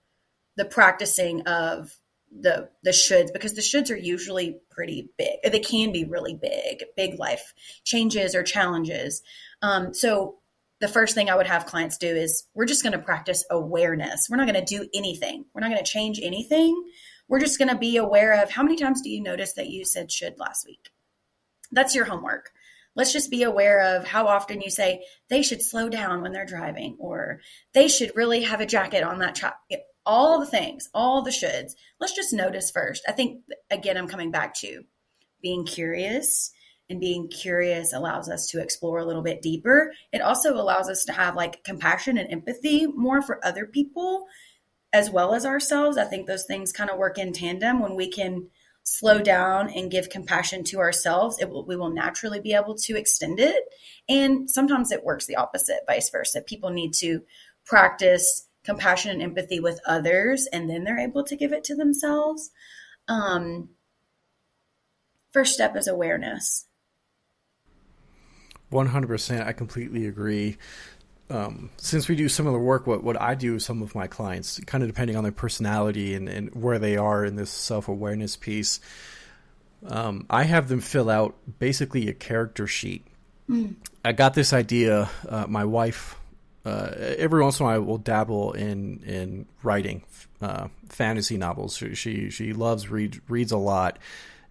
the practicing of the the shoulds, because the shoulds are usually pretty big. They can be really big, big life changes or challenges. Um, so the first thing I would have clients do is, we're just going to practice awareness. We're not going to do anything. We're not going to change anything. We're just going to be aware of, how many times do you notice that you said should last week? That's your homework. Let's just be aware of how often you say they should slow down when they're driving, or they should really have a jacket on that truck. All the things, all the shoulds. Let's just notice first. I think, again, I'm coming back to being curious, and being curious allows us to explore a little bit deeper. It also allows us to have like compassion and empathy more for other people as well as ourselves. I think those things kind of work in tandem. When we can slow down and give compassion to ourselves, it will, we will naturally be able to extend it. And sometimes it works the opposite, vice versa. People need to practice compassion and empathy with others, and then they're able to give it to themselves. Um, first step is awareness. one hundred percent. I completely agree. Um, since we do similar work, what, what I do with some of my clients, kind of depending on their personality and, and where they are in this self-awareness piece, um, I have them fill out basically a character sheet. Mm. I got this idea. Uh, my wife, uh, every once in a while, I will dabble in, in writing uh, fantasy novels. She, she, she loves, read, reads a lot.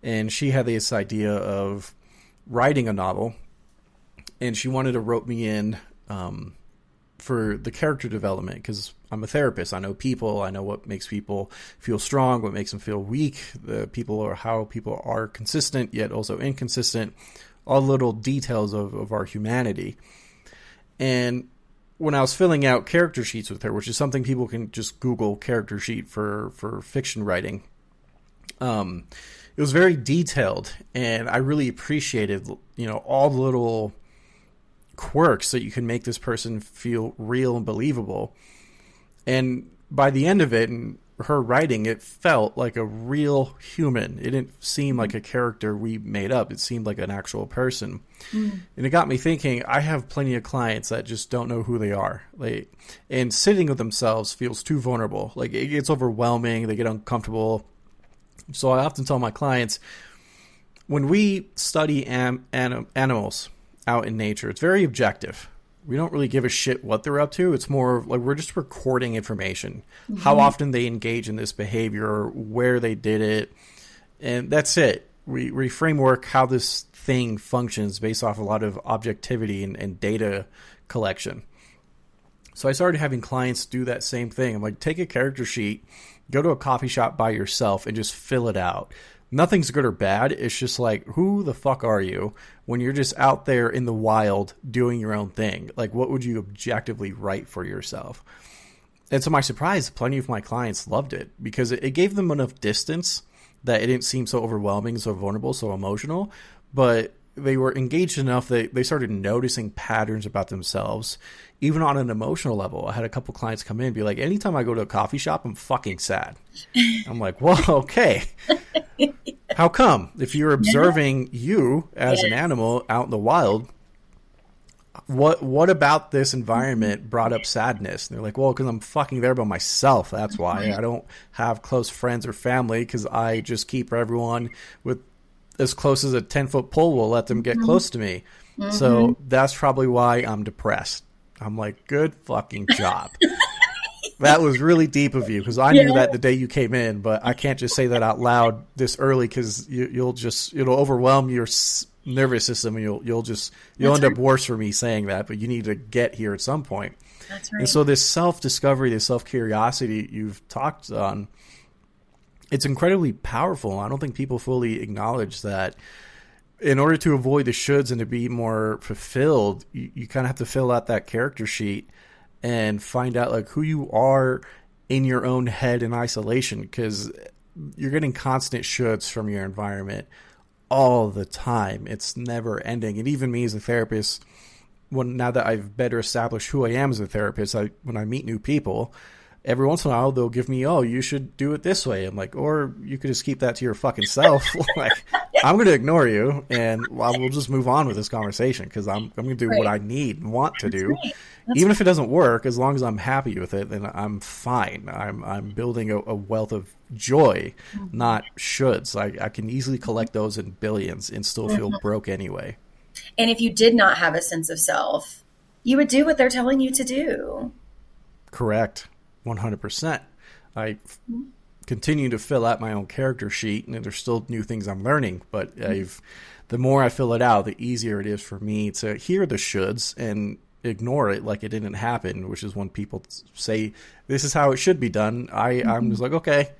And she had this idea of writing a novel, and she wanted to rope me in um, for the character development, because I'm a therapist. I know people. I know what makes people feel strong, what makes them feel weak, the people or how people are consistent yet also inconsistent, all little details of, of our humanity. And when I was filling out character sheets with her, which is something people can just Google character sheet for, for fiction writing, um, it was very detailed, and I really appreciated, you know, all the little quirks that you can make this person feel real and believable. And by the end of it, and her writing, it felt like a real human. It didn't seem like a character we made up. It seemed like an actual person. Mm. And it got me thinking, I have plenty of clients that just don't know who they are. Like, and sitting with themselves feels too vulnerable. Like, it gets overwhelming. They get uncomfortable. So I often tell my clients, when we study am, anim, animals out in nature, it's very objective. We don't really give a shit what they're up to. It's more like we're just recording information, mm-hmm. how often they engage in this behavior, where they did it. And that's it. We, we framework how this thing functions based off a lot of objectivity and, and data collection. So I started having clients do that same thing. I'm like, take a character sheet, go to a coffee shop by yourself, and just fill it out. Nothing's good or bad. It's just like, who the fuck are you when you're just out there in the wild doing your own thing? Like, what would you objectively write for yourself? And to my surprise, plenty of my clients loved it, because it gave them enough distance that it didn't seem so overwhelming, so vulnerable, so emotional. But they were engaged enough that they started noticing patterns about themselves, even on an emotional level. I had a couple clients come in and be like, anytime I go to a coffee shop, I'm fucking sad. I'm like, well, okay. How come? If you're observing you as an animal out in the wild, what what about this environment brought up sadness? And they're like, well, because I'm fucking there by myself. That's why I don't have close friends or family, because I just keep everyone with as close as a ten-foot pole will let them get close to me. Mm-hmm. So that's probably why I'm depressed. I'm like, good fucking job. That was really deep of you, because I yeah. knew that the day you came in, but I can't just say that out loud this early, because you, you'll just, it'll overwhelm your s- nervous system, and you'll you'll just you'll That's end right. up worse for me saying that. But you need to get here at some point. That's right. And so this self discovery, this self curiosity you've talked on, it's incredibly powerful. I don't think people fully acknowledge that. In order to avoid the shoulds and to be more fulfilled, you, you kind of have to fill out that character sheet and find out like who you are in your own head in isolation, because you're getting constant shoulds from your environment all the time. It's never ending. And even me as a therapist, when now that I've better established who I am as a therapist, I when I meet new people, every once in a while they'll give me, oh, you should do it this way. I'm like, or you could just keep that to your fucking self. Like, I'm going to ignore you, and I will just move on with this conversation, because I'm I'm going to do right. what I need and want to That's do. Right. Even right. if it doesn't work, as long as I'm happy with it, then I'm fine. I'm I'm building a, a wealth of joy, mm-hmm. not shoulds. I, I can easily collect those in billions and still feel mm-hmm. broke anyway. And if you did not have a sense of self, you would do what they're telling you to do. Correct. one hundred percent. I continue to fill out my own character sheet, and there's still new things I'm learning, but I've, the more I fill it out, the easier it is for me to hear the shoulds and ignore it like it didn't happen, which is when people say, this is how it should be done. I, mm-hmm. I'm just like, okay,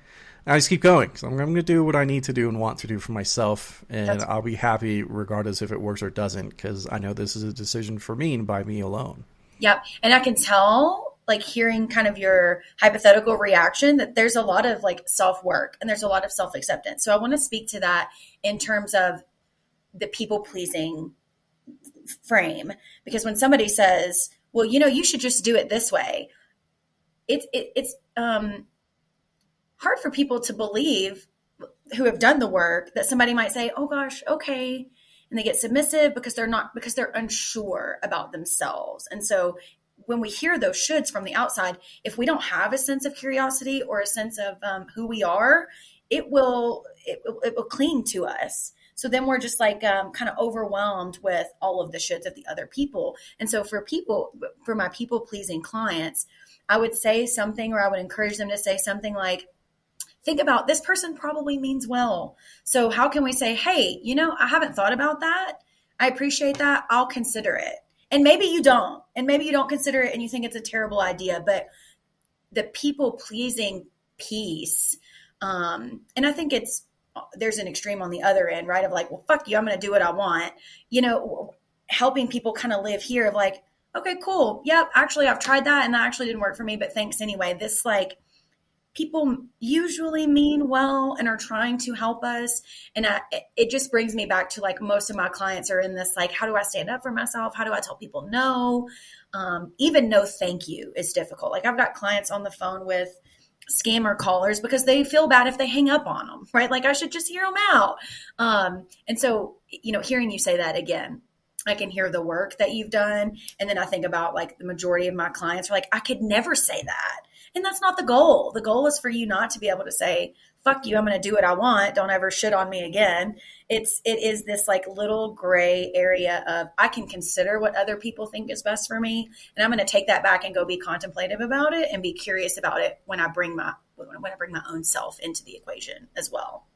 and I just keep going. So I'm, I'm going to do what I need to do and want to do for myself, and That's- I'll be happy regardless if it works or doesn't, because I know this is a decision for me and by me alone. Yep. And I can tell, like hearing kind of your hypothetical reaction, that there's a lot of like self-work and there's a lot of self-acceptance. So I want to speak to that in terms of the people pleasing frame, because when somebody says, well, you know, you should just do it this way. It's, it, it's um, hard for people to believe who have done the work that somebody might say, oh gosh, okay. And they get submissive because they're not, because they're unsure about themselves. And so when we hear those shoulds from the outside, if we don't have a sense of curiosity or a sense of um, who we are, it will, it, it will cling to us. So then we're just like um, kind of overwhelmed with all of the shoulds of the other people. And so for people, for my people pleasing clients, I would say something, or I would encourage them to say something like, think about this person probably means well. So how can we say, hey, you know, I haven't thought about that. I appreciate that. I'll consider it. And maybe you don't, and maybe you don't consider it and you think it's a terrible idea, but the people pleasing piece. Um, and I think it's, there's an extreme on the other end, right? Of like, well, fuck you, I'm going to do what I want. You know, helping people kind of live here of like, okay, cool. Yep. Actually, I've tried that and that actually didn't work for me, but thanks anyway. This like people usually mean well and are trying to help us. And I, it just brings me back to like most of my clients are in this, like, how do I stand up for myself? How do I tell people no? Um, even no thank you is difficult. Like I've got clients on the phone with scammer callers because they feel bad if they hang up on them, right? Like I should just hear them out. Um, and so, you know, hearing you say that again, I can hear the work that you've done. And then I think about like the majority of my clients are like, I could never say that. And that's not the goal. The goal is for you not to be able to say, fuck you, I'm going to do what I want. Don't ever shit on me again. It's, it is this like little gray area of I can consider what other people think is best for me. And I'm going to take that back and go be contemplative about it and be curious about it when I bring my, when I bring my own self into the equation as well.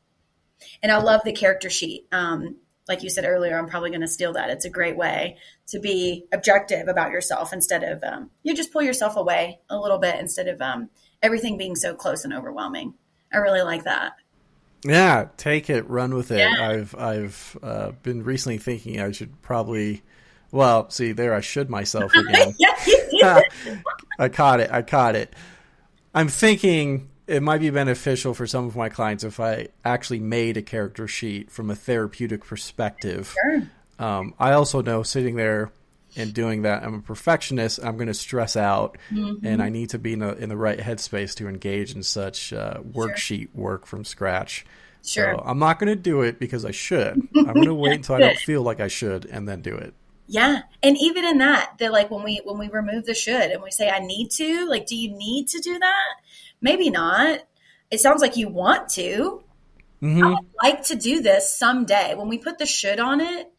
And I love the character sheet. Um, like you said earlier, I'm probably going to steal that. It's a great way to be objective about yourself instead of, um, you just pull yourself away a little bit instead of um, everything being so close and overwhelming. I really like that. Yeah. Take it, run with it. Yeah. I've, I've uh, been recently thinking I should probably, well, see there, I should myself again. I caught it. I caught it. I'm thinking it might be beneficial for some of my clients if I actually made a character sheet from a therapeutic perspective. Sure. Um, I also know sitting there and doing that, I'm a perfectionist. I'm going to stress out, mm-hmm. and I need to be in the, in the right headspace to engage in such uh, worksheet sure. work from scratch. Sure. So I'm not going to do it because I should. I'm going to wait until I don't feel like I should and then do it. Yeah. And even in that, they're like, when we, when we remove the should and we say, I need to, like, do you need to do that? Maybe not. It sounds like you want to. Mm-hmm. I would like to do this someday. When we put the should on it,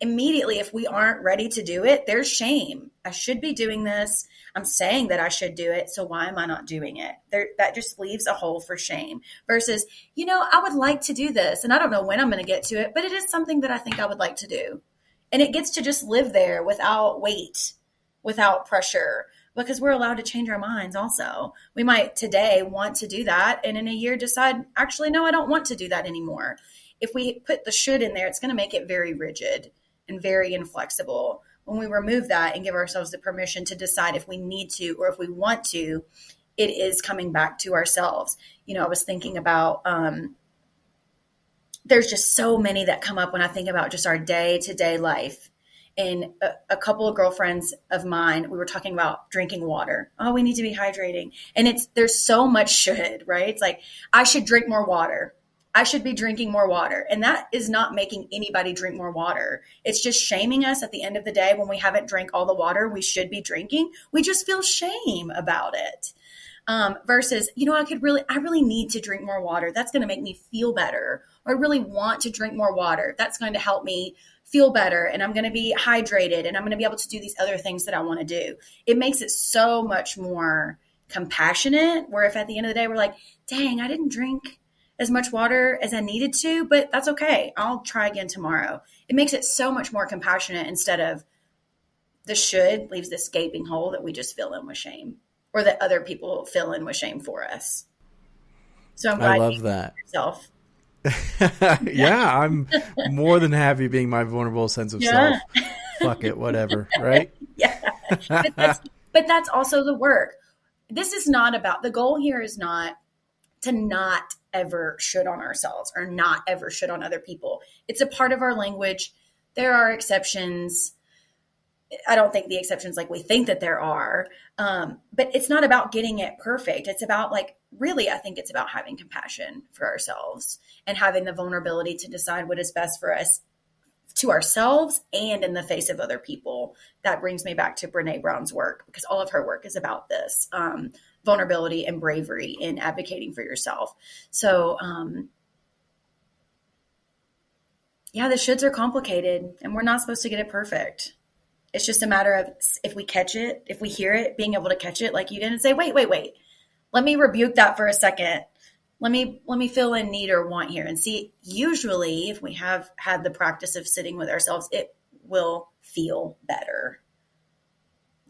immediately, if we aren't ready to do it, there's shame. I should be doing this. I'm saying that I should do it. So why am I not doing it? There, that just leaves a hole for shame versus, you know, I would like to do this and I don't know when I'm going to get to it, but it is something that I think I would like to do. And it gets to just live there without weight, without pressure, because we're allowed to change our minds also. We might today want to do that and in a year decide, actually, no, I don't want to do that anymore. If we put the should in there, it's going to make it very rigid and very inflexible. When we remove that and give ourselves the permission to decide if we need to or if we want to, it is coming back to ourselves. You know, I was thinking about um, there's just so many that come up when I think about just our day-to-day life. And a, a couple of girlfriends of mine, we were talking about drinking water. Oh, we need to be hydrating. And it's there's so much should, right? It's like, I should drink more water. I should be drinking more water. And that is not making anybody drink more water. It's just shaming us at the end of the day when we haven't drank all the water we should be drinking. We just feel shame about it. Um, versus, you know, I could really, I really need to drink more water. That's going to make me feel better. Or I really want to drink more water. That's going to help me feel better. And I'm going to be hydrated and I'm going to be able to do these other things that I want to do. It makes it so much more compassionate, where if at the end of the day, we're like, dang, I didn't drink as much water as I needed to, but that's okay. I'll try again tomorrow. It makes it so much more compassionate instead of the should leaves this gaping hole that we just fill in with shame or that other people fill in with shame for us. So I'm glad I love you that. Yourself. Yeah, I'm more than happy being my vulnerable sense of yeah. self. Fuck it, whatever, right? Yeah. But that's, but that's also the work. This is not about, the goal here is not to not ever should on ourselves or not ever should on other people. It's a part of our language. There are exceptions. I don't think the exceptions like we think that there are, um, but it's not about getting it perfect. It's about like, really, I think it's about having compassion for ourselves and having the vulnerability to decide what is best for us, to ourselves and in the face of other people. That brings me back to Brené Brown's work, because all of her work is about this. Um, vulnerability and bravery in advocating for yourself. So, um, yeah, the shoulds are complicated and we're not supposed to get it perfect. It's just a matter of if we catch it, if we hear it, being able to catch it, like you didn't say, wait, wait, wait, let me rebuke that for a second. Let me, let me fill in need or want here and see. Usually if we have had the practice of sitting with ourselves, it will feel better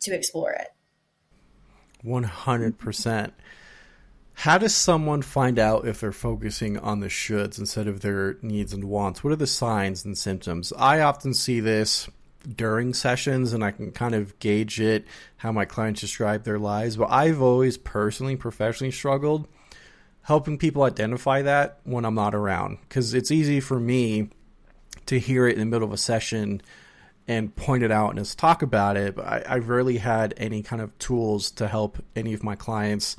to explore it. one hundred percent. How does someone find out if they're focusing on the shoulds instead of their needs and wants? What are the signs and symptoms? I often see this during sessions, and I can kind of gauge it, how my clients describe their lives. But I've always personally, professionally struggled helping people identify that when I'm not around, because it's easy for me to hear it in the middle of a session and point it out and just talk about it. But I, I rarely had any kind of tools to help any of my clients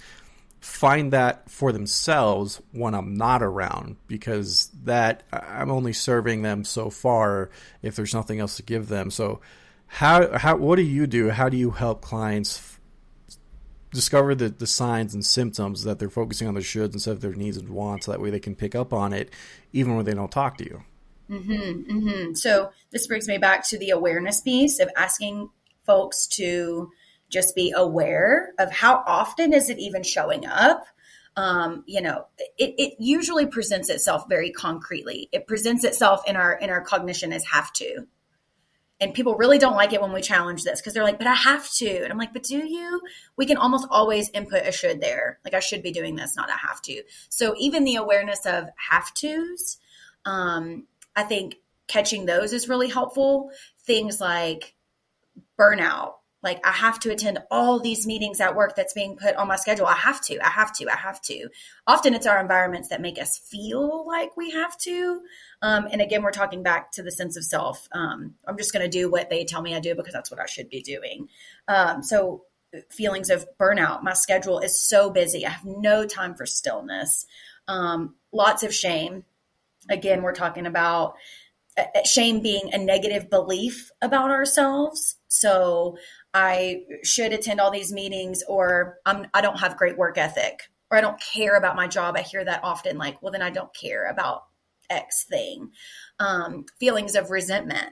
find that for themselves when I'm not around, because that I'm only serving them so far if there's nothing else to give them. So how, how, what do you do? How do you help clients f- discover the, the signs and symptoms that they're focusing on their shoulds instead of their needs and wants? That way they can pick up on it even when they don't talk to you. Mm-hmm, mm-hmm. So this brings me back to the awareness piece of asking folks to just be aware of how often is it even showing up? Um, you know, it, it usually presents itself very concretely. It presents itself in our, in our cognition as have to. And people really don't like it when we challenge this, because they're like, but I have to. And I'm like, but do you? We can almost always input a should there. Like, I should be doing this, not a have to. So even the awareness of have to's, um, I think catching those is really helpful. Things like burnout, like I have to attend all these meetings at work that's being put on my schedule. I have to, I have to, I have to. Often it's our environments that make us feel like we have to. Um, and again, we're talking back to the sense of self. Um, I'm just going to do what they tell me I do because that's what I should be doing. Um, so feelings of burnout, my schedule is so busy. I have no time for stillness. Um, lots of shame. Again, we're talking about shame being a negative belief about ourselves. So I should attend all these meetings, or I'm, I don't have great work ethic, or I don't care about my job. I hear that often, like, well, then I don't care about X thing. Um, feelings of resentment.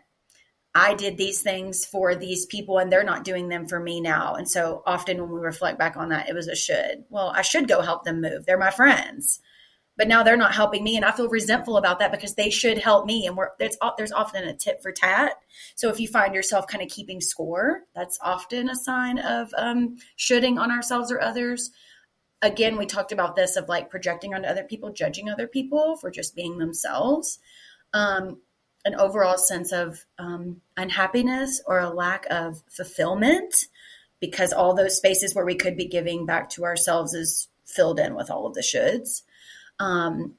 I did these things for these people and they're not doing them for me now. And so often when we reflect back on that, it was a should. Well, I should go help them move. They're my friends. But now they're not helping me, and I feel resentful about that because they should help me. And we're, there's, there's often a tit for tat. So if you find yourself kind of keeping score, that's often a sign of um, shoulding on ourselves or others. Again, we talked about this of like projecting onto other people, judging other people for just being themselves. Um, an overall sense of um, unhappiness or a lack of fulfillment, because all those spaces where we could be giving back to ourselves is filled in with all of the shoulds. Um,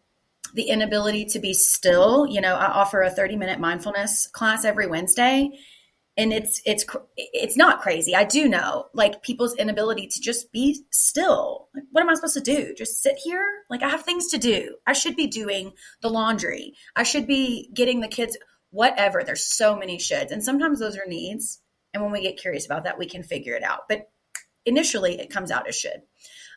the inability to be still. You know, I offer a thirty minute mindfulness class every Wednesday, and it's, it's, it's not crazy. I do know, like, people's inability to just be still. Like, what am I supposed to do? Just sit here? Like, I have things to do. I should be doing the laundry. I should be getting the kids, whatever. There's so many shoulds. And sometimes those are needs. And when we get curious about that, we can figure it out. But initially it comes out as should.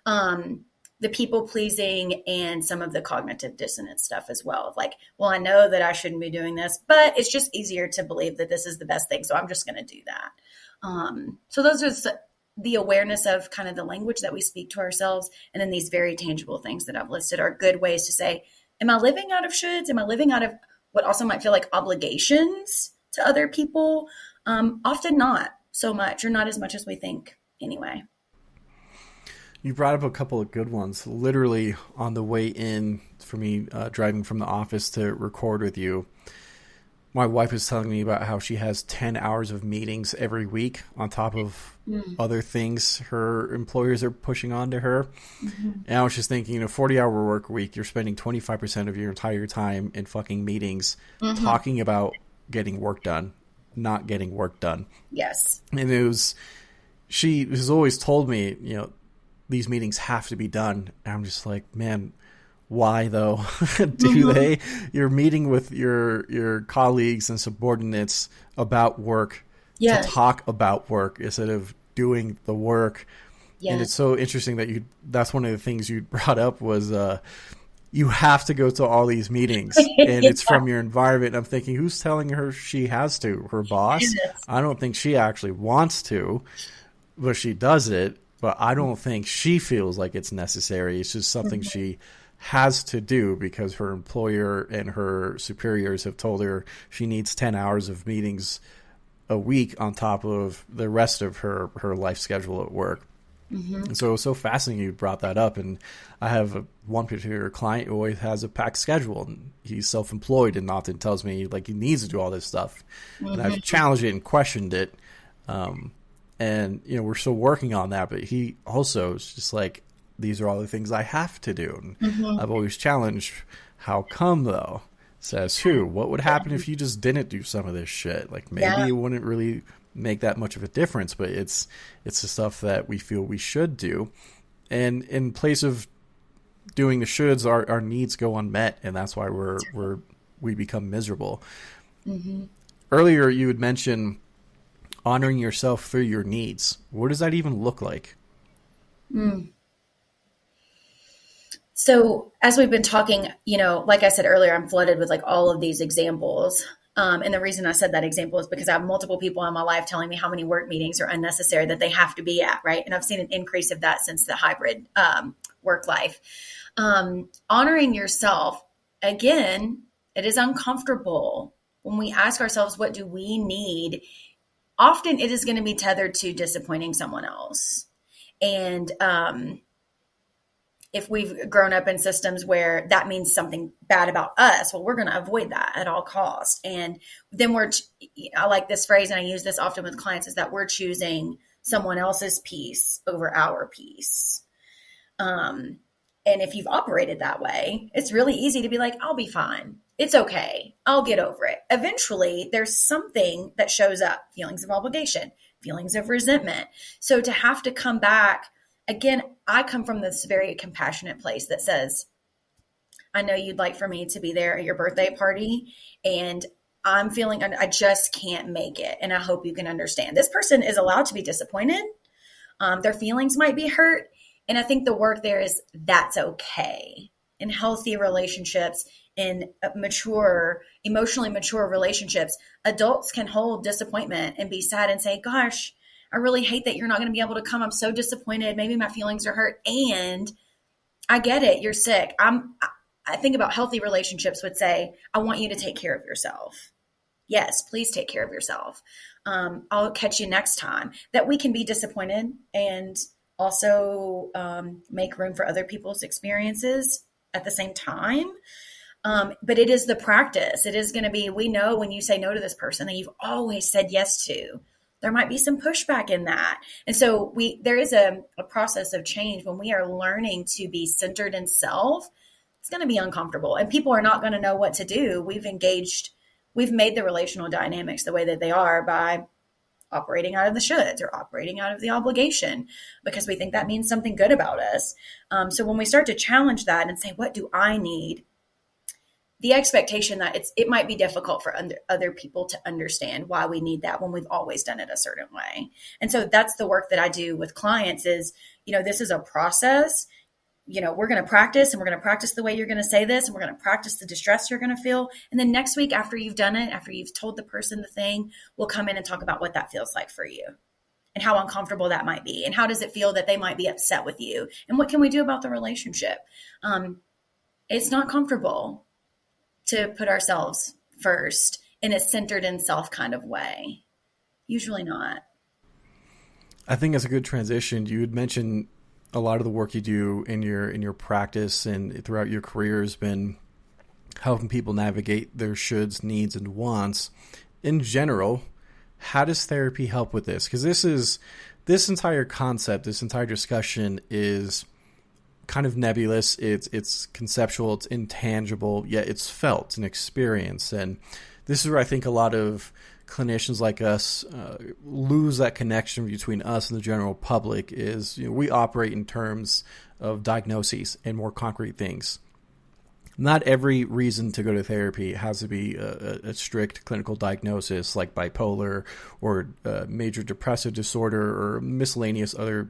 Um, the people pleasing, and some of the cognitive dissonance stuff as well. Like, well, I know that I shouldn't be doing this, but it's just easier to believe that this is the best thing. So I'm just going to do that. Um, so those are the awareness of kind of the language that we speak to ourselves. And then these very tangible things that I've listed are good ways to say, am I living out of shoulds? Am I living out of what also might feel like obligations to other people? Um, often not so much, or not as much as we think anyway. You brought up a couple of good ones. Literally on the way in for me, uh, driving from the office to record with you, my wife was telling me about how she has ten hours of meetings every week on top of mm-hmm. other things her employers are pushing on to her. Mm-hmm. And I was just thinking, you know, forty hour work week, you're spending twenty-five percent of your entire time in fucking meetings mm-hmm. talking about getting work done, not getting work done. Yes. And it was, she has always told me, you know, these meetings have to be done. And I'm just like, man, why though? Do they? You're meeting with your your colleagues and subordinates about work yes. to talk about work instead of doing the work. Yes. And it's so interesting that you. That's one of the things you brought up was uh, you have to go to all these meetings, and yeah. it's from your environment. And I'm thinking, who's telling her she has to? Her boss? Yes. I don't think she actually wants to, but she does it. But I don't think she feels like it's necessary. It's just something mm-hmm. she has to do because her employer and her superiors have told her she needs ten hours of meetings a week on top of the rest of her, her life schedule at work. Mm-hmm. And so it was so fascinating you brought that up. And I have a, one particular client who always has a packed schedule, and he's self-employed and often tells me like he needs to do all this stuff. Mm-hmm. And I've challenged it and questioned it. Um, And, you know, we're still working on that, but he also is just like, these are all the things I have to do. And mm-hmm. I've always challenged, how come though? Says who? What would happen if you just didn't do some of this shit? Like maybe yeah. it wouldn't really make that much of a difference, but it's, it's the stuff that we feel we should do. And in place of doing the shoulds, our, our needs go unmet. And that's why we're, we're, we become miserable. Mm-hmm. Earlier you had mentioned honoring yourself through your needs. What does that even look like? Mm. So as we've been talking, you know, like I said earlier, I'm flooded with like all of these examples. Um, and the reason I said that example is because I have multiple people in my life telling me how many work meetings are unnecessary that they have to be at. Right. And I've seen an increase of that since the hybrid um, work life. Um, honoring yourself, again, it is uncomfortable when we ask ourselves, what do we need? Often it is going to be tethered to disappointing someone else. And um, if we've grown up in systems where that means something bad about us, well, we're going to avoid that at all costs. And then we're, I like this phrase, and I use this often with clients, is that we're choosing someone else's peace over our peace. Um, and if you've operated that way, it's really easy to be like, I'll be fine. It's okay. I'll get over it. Eventually, there's something that shows up, feelings of obligation, feelings of resentment. So to have to come back, again, I come from this very compassionate place that says, I know you'd like for me to be there at your birthday party, and I'm feeling, I just can't make it. And I hope you can understand. This person is allowed to be disappointed. Um, their feelings might be hurt. And I think the work there is that's okay. In healthy relationships, in mature, emotionally mature relationships, adults can hold disappointment and be sad and say, gosh, I really hate that you're not going to be able to come. I'm so disappointed. Maybe my feelings are hurt. And I get it. You're sick. I'm, I think about healthy relationships would say, I want you to take care of yourself. Yes, please take care of yourself. Um, I'll catch you next time. That we can be disappointed and also um, make room for other people's experiences at the same time. Um, but it is the practice. It is going to be, we know when you say no to this person that you've always said yes to, there might be some pushback in that. And so we there is a, a process of change when we are learning to be centered in self. It's going to be uncomfortable and people are not going to know what to do. We've engaged, we've made the relational dynamics the way that they are by operating out of the shoulds or operating out of the obligation because we think that means something good about us. Um, so when we start to challenge that and say, what do I need? The expectation that it's it might be difficult for under, other people to understand why we need that when we've always done it a certain way. And so that's the work that I do with clients is, you know, this is a process. You know, we're going to practice and we're going to practice the way you're going to say this and we're going to practice the distress you're going to feel. And then next week after you've done it, after you've told the person the thing, we'll come in and talk about what that feels like for you and how uncomfortable that might be and how does it feel that they might be upset with you and what can we do about the relationship? Um, it's not comfortable to put ourselves first in a centered in self kind of way. Usually not. I think that's a good transition. You had mentioned a lot of the work you do in your, in your practice and throughout your career has been helping people navigate their shoulds, needs, and wants in general. How does therapy help with this? Cause this is, this entire concept, this entire discussion is kind of nebulous. It's it's conceptual, it's intangible, yet it's felt and experienced. And this is where I think a lot of clinicians like us uh, lose that connection between us and the general public is, you know, we operate in terms of diagnoses and more concrete things. Not every reason to go to therapy has to be a, a strict clinical diagnosis like bipolar or uh, major depressive disorder or miscellaneous other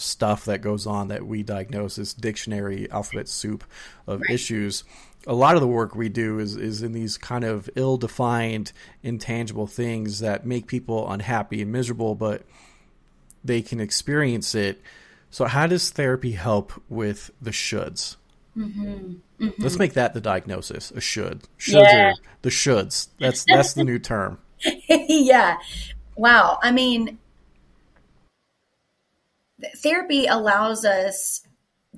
stuff that goes on that we diagnose, this dictionary alphabet soup of issues. A lot of the work we do is, is in these kind of ill-defined, intangible things that make people unhappy and miserable, but they can experience it. So how does therapy help with the shoulds? Mm-hmm. Mm-hmm. Let's make that the diagnosis, a should. Shoulds yeah. Are the shoulds. That's, that's the new term. Yeah. Wow. I mean, therapy allows us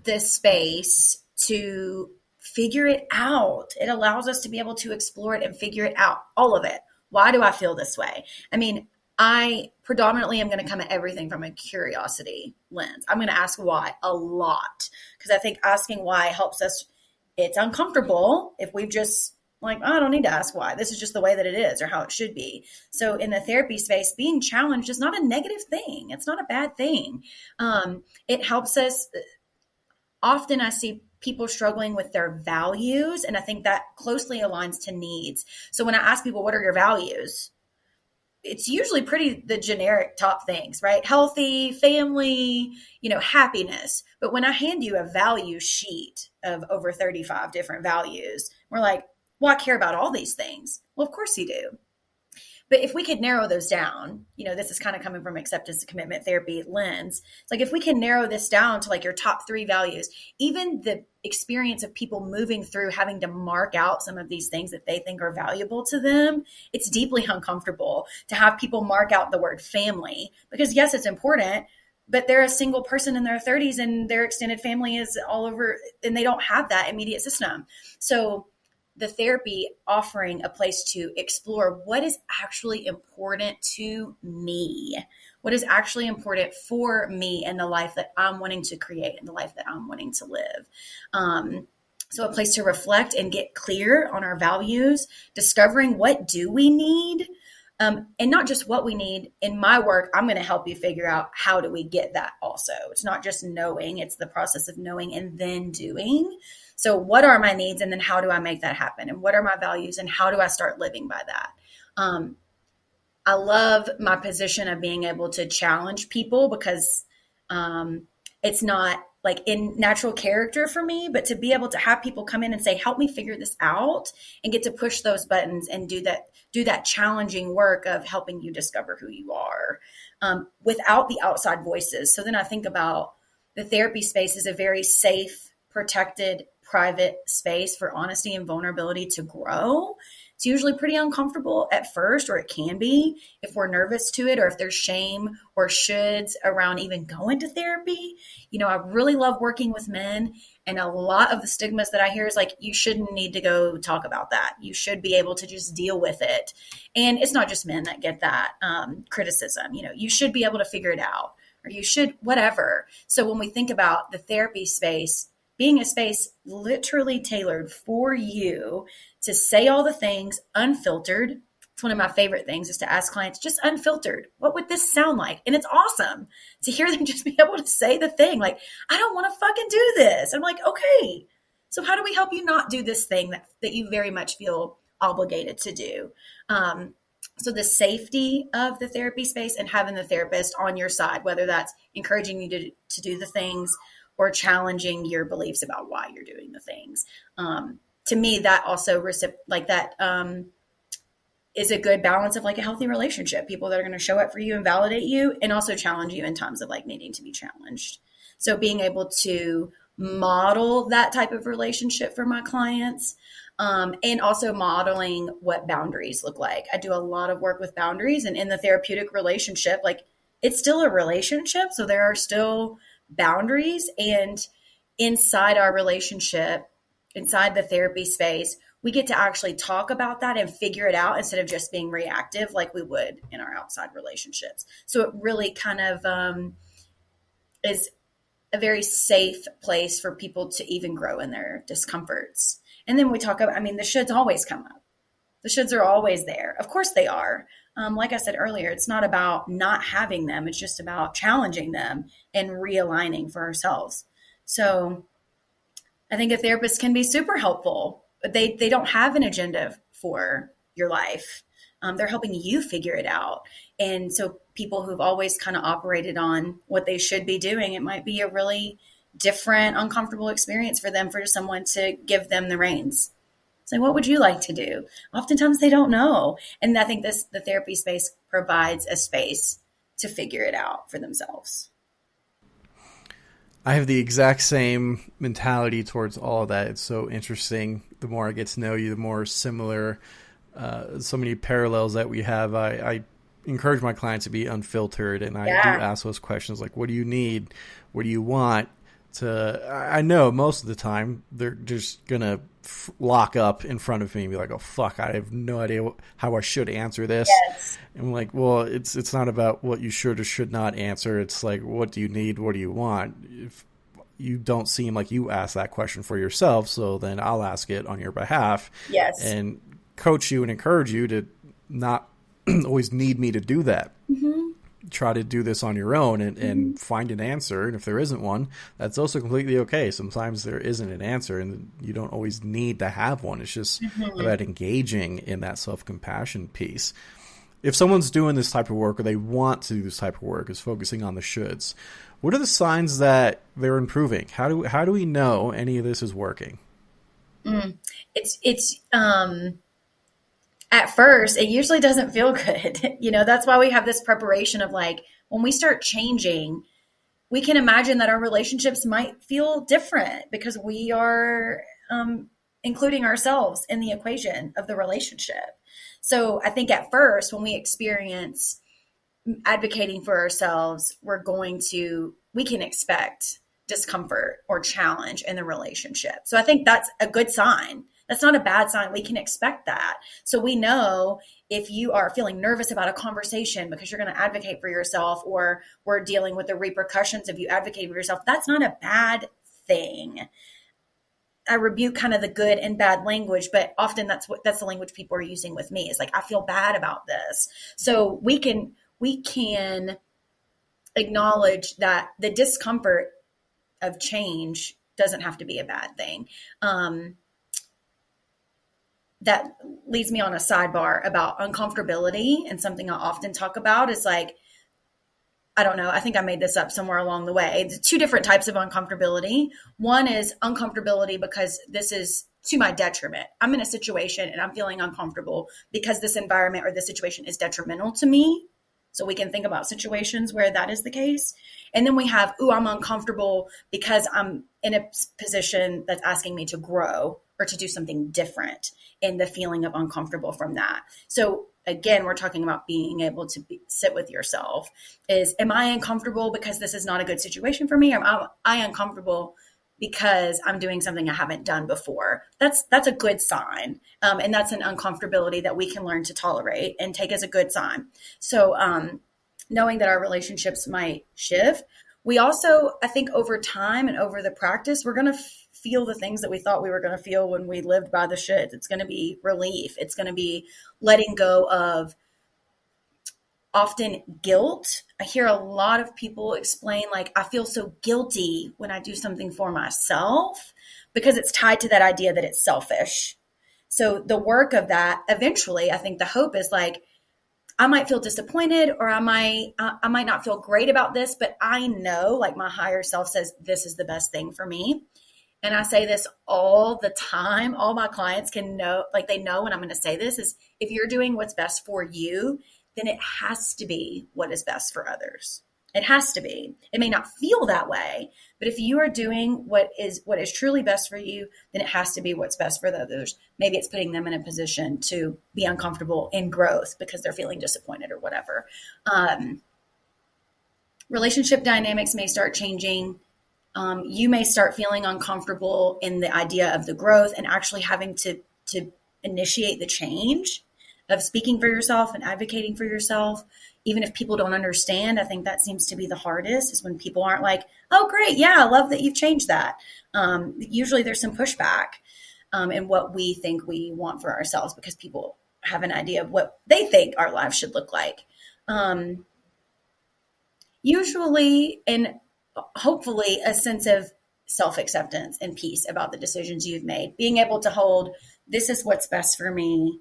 this space to figure it out. It allows us to be able to explore it and figure it out, all of it. Why do I feel this way? I mean, I predominantly am going to come at everything from a curiosity lens. I'm going to ask why a lot because I think asking why helps us. It's uncomfortable if we've just like, oh, I don't need to ask why. This is just the way that it is or how it should be. So in the therapy space, being challenged is not a negative thing. It's not a bad thing. Um, it helps us. Often I see people struggling with their values, and I think that closely aligns to needs. So when I ask people, what are your values? It's usually pretty the generic top things, right? Healthy, family, you know, happiness. But when I hand you a value sheet of over thirty-five different values, we're like, well, I care about all these things. Well, of course you do. But if we could narrow those down, you know, this is kind of coming from acceptance and commitment therapy lens. It's like if we can narrow this down to like your top three values, even the experience of people moving through having to mark out some of these things that they think are valuable to them, it's deeply uncomfortable to have people mark out the word family because, yes, it's important, but they're a single person in their thirties and their extended family is all over and they don't have that immediate system. So the therapy offering a place to explore what is actually important to me, what is actually important for me and the life that I'm wanting to create and the life that I'm wanting to live. Um, so a place to reflect and get clear on our values, discovering what do we need um, and not just what we need. In my work, I'm going to help you figure out how do we get that also. It's not just knowing, it's the process of knowing and then doing. So what are my needs and then how do I make that happen? And what are my values and how do I start living by that? Um, I love my position of being able to challenge people because um, it's not like in natural character for me, but to be able to have people come in and say, help me figure this out, and get to push those buttons and do that, do that challenging work of helping you discover who you are um, without the outside voices. So then I think about the therapy space is a very safe, protected, private space for honesty and vulnerability to grow. It's usually pretty uncomfortable at first, or it can be if we're nervous to it, or if there's shame or shoulds around even going to therapy. You know, I really love working with men, and a lot of the stigmas that I hear is like, you shouldn't need to go talk about that. You should be able to just deal with it. And it's not just men that get that um, criticism. You know, you should be able to figure it out, or you should whatever. So when we think about the therapy space being a space literally tailored for you to say all the things unfiltered. It's one of my favorite things is to ask clients, just unfiltered, what would this sound like? And it's awesome to hear them just be able to say the thing. Like, I don't want to fucking do this. I'm like, okay, so how do we help you not do this thing that, that you very much feel obligated to do? Um, so the safety of the therapy space and having the therapist on your side, whether that's encouraging you to, to do the things or challenging your beliefs about why you're doing the things. Um, to me, that also recip- like that um, is a good balance of like a healthy relationship, people that are going to show up for you and validate you and also challenge you in times of like needing to be challenged. So being able to model that type of relationship for my clients um, and also modeling what boundaries look like. I do a lot of work with boundaries, and in the therapeutic relationship, like it's still a relationship. So there are still boundaries, and inside our relationship, inside the therapy space, we get to actually talk about that and figure it out instead of just being reactive like we would in our outside relationships. So it really kind of um, is a very safe place for people to even grow in their discomforts. And then we talk about, I mean, the shoulds always come up. The shoulds are always there. Of course they are. Um, like I said earlier, it's not about not having them. It's just about challenging them and realigning for ourselves. So I think a therapist can be super helpful, but they, they don't have an agenda for your life. Um, they're helping you figure it out. And so people who've always kind of operated on what they should be doing, it might be a really different, uncomfortable experience for them, for someone to give them the reins. Say, what would you like to do? Oftentimes they don't know. And I think this, the therapy space provides a space to figure it out for themselves. I have the exact same mentality towards all of that. It's so interesting. The more I get to know you, the more similar, uh, so many parallels that we have. I, I encourage my clients to be unfiltered. And I yeah. do ask those questions like, what do you need? What do you want? To I know most of the time they're just going to f- lock up in front of me and be like, oh, fuck, I have no idea wh- how I should answer this. Yes. And I'm like, well, it's it's not about what you should or should not answer. It's like, what do you need? What do you want? If you don't seem like you asked that question for yourself, so then I'll ask it on your behalf. Yes. And coach you and encourage you to not always need me to do that. Mm-hmm. Try to do this on your own and, and find an answer. And if there isn't one, that's also completely okay. Sometimes there isn't an answer and you don't always need to have one. It's just mm-hmm. about engaging in that self-compassion piece. If someone's doing this type of work, or they want to do this type of work, is focusing on the shoulds, what are the signs that they're improving? How do, how do we know any of this is working? Mm. It's, it's, um, at first, it usually doesn't feel good. You know, that's why we have this preparation of like, when we start changing, we can imagine that our relationships might feel different because we are um, including ourselves in the equation of the relationship. So I think at first, when we experience advocating for ourselves, we're going to, we can expect discomfort or challenge in the relationship. So I think that's a good sign. That's not a bad sign. We can expect that. So we know if you are feeling nervous about a conversation because you're going to advocate for yourself, or we're dealing with the repercussions of you advocating for yourself, that's not a bad thing. I rebuke kind of the good and bad language, but often that's what, that's the language people are using with me. It's like, I feel bad about this. So we can, we can acknowledge that the discomfort of change doesn't have to be a bad thing. Um, that leads me on a sidebar about uncomfortability. And something I often talk about is like, I don't know, I think I made this up somewhere along the way. It's two different types of uncomfortability. One is uncomfortability because this is to my detriment. I'm in a situation and I'm feeling uncomfortable because this environment or this situation is detrimental to me. So we can think about situations where that is the case. And then we have, ooh, I'm uncomfortable because I'm in a position that's asking me to grow or to do something different, and the feeling of uncomfortable from that. So again, we're talking about being able to be, sit with yourself is, am I uncomfortable because this is not a good situation for me? Or am I uncomfortable because I'm doing something I haven't done before? That's that's a good sign. Um, and that's an uncomfortability that we can learn to tolerate and take as a good sign. So um, knowing that our relationships might shift, we also, I think over time and over the practice, we're going to f- feel the things that we thought we were going to feel when we lived by the shit. It's going to be relief. It's going to be letting go of often guilt. I hear a lot of people explain, like, I feel so guilty when I do something for myself, because it's tied to that idea that it's selfish. So the work of that, eventually, I think the hope is like, I might feel disappointed, or I might, I might not feel great about this, but I know, like, my higher self says, this is the best thing for me. And I say this all the time. All my clients can know, like, they know when I'm going to say this is, if you're doing what's best for you, then it has to be what is best for others. It has to be. It may not feel that way, but if you are doing what is what is truly best for you, then it has to be what's best for the others. Maybe it's putting them in a position to be uncomfortable in growth because they're feeling disappointed or whatever. Um, relationship dynamics may start changing. Um, you may start feeling uncomfortable in the idea of the growth and actually having to to initiate the change of speaking for yourself and advocating for yourself. Even if people don't understand, I think that seems to be the hardest, is when people aren't like, oh, great, yeah, I love that you've changed that. Um, usually there's some pushback um, in what we think we want for ourselves, because people have an idea of what they think our lives should look like. Um, usually, and hopefully, a sense of self-acceptance and peace about the decisions you've made. Being able to hold, this is what's best for me.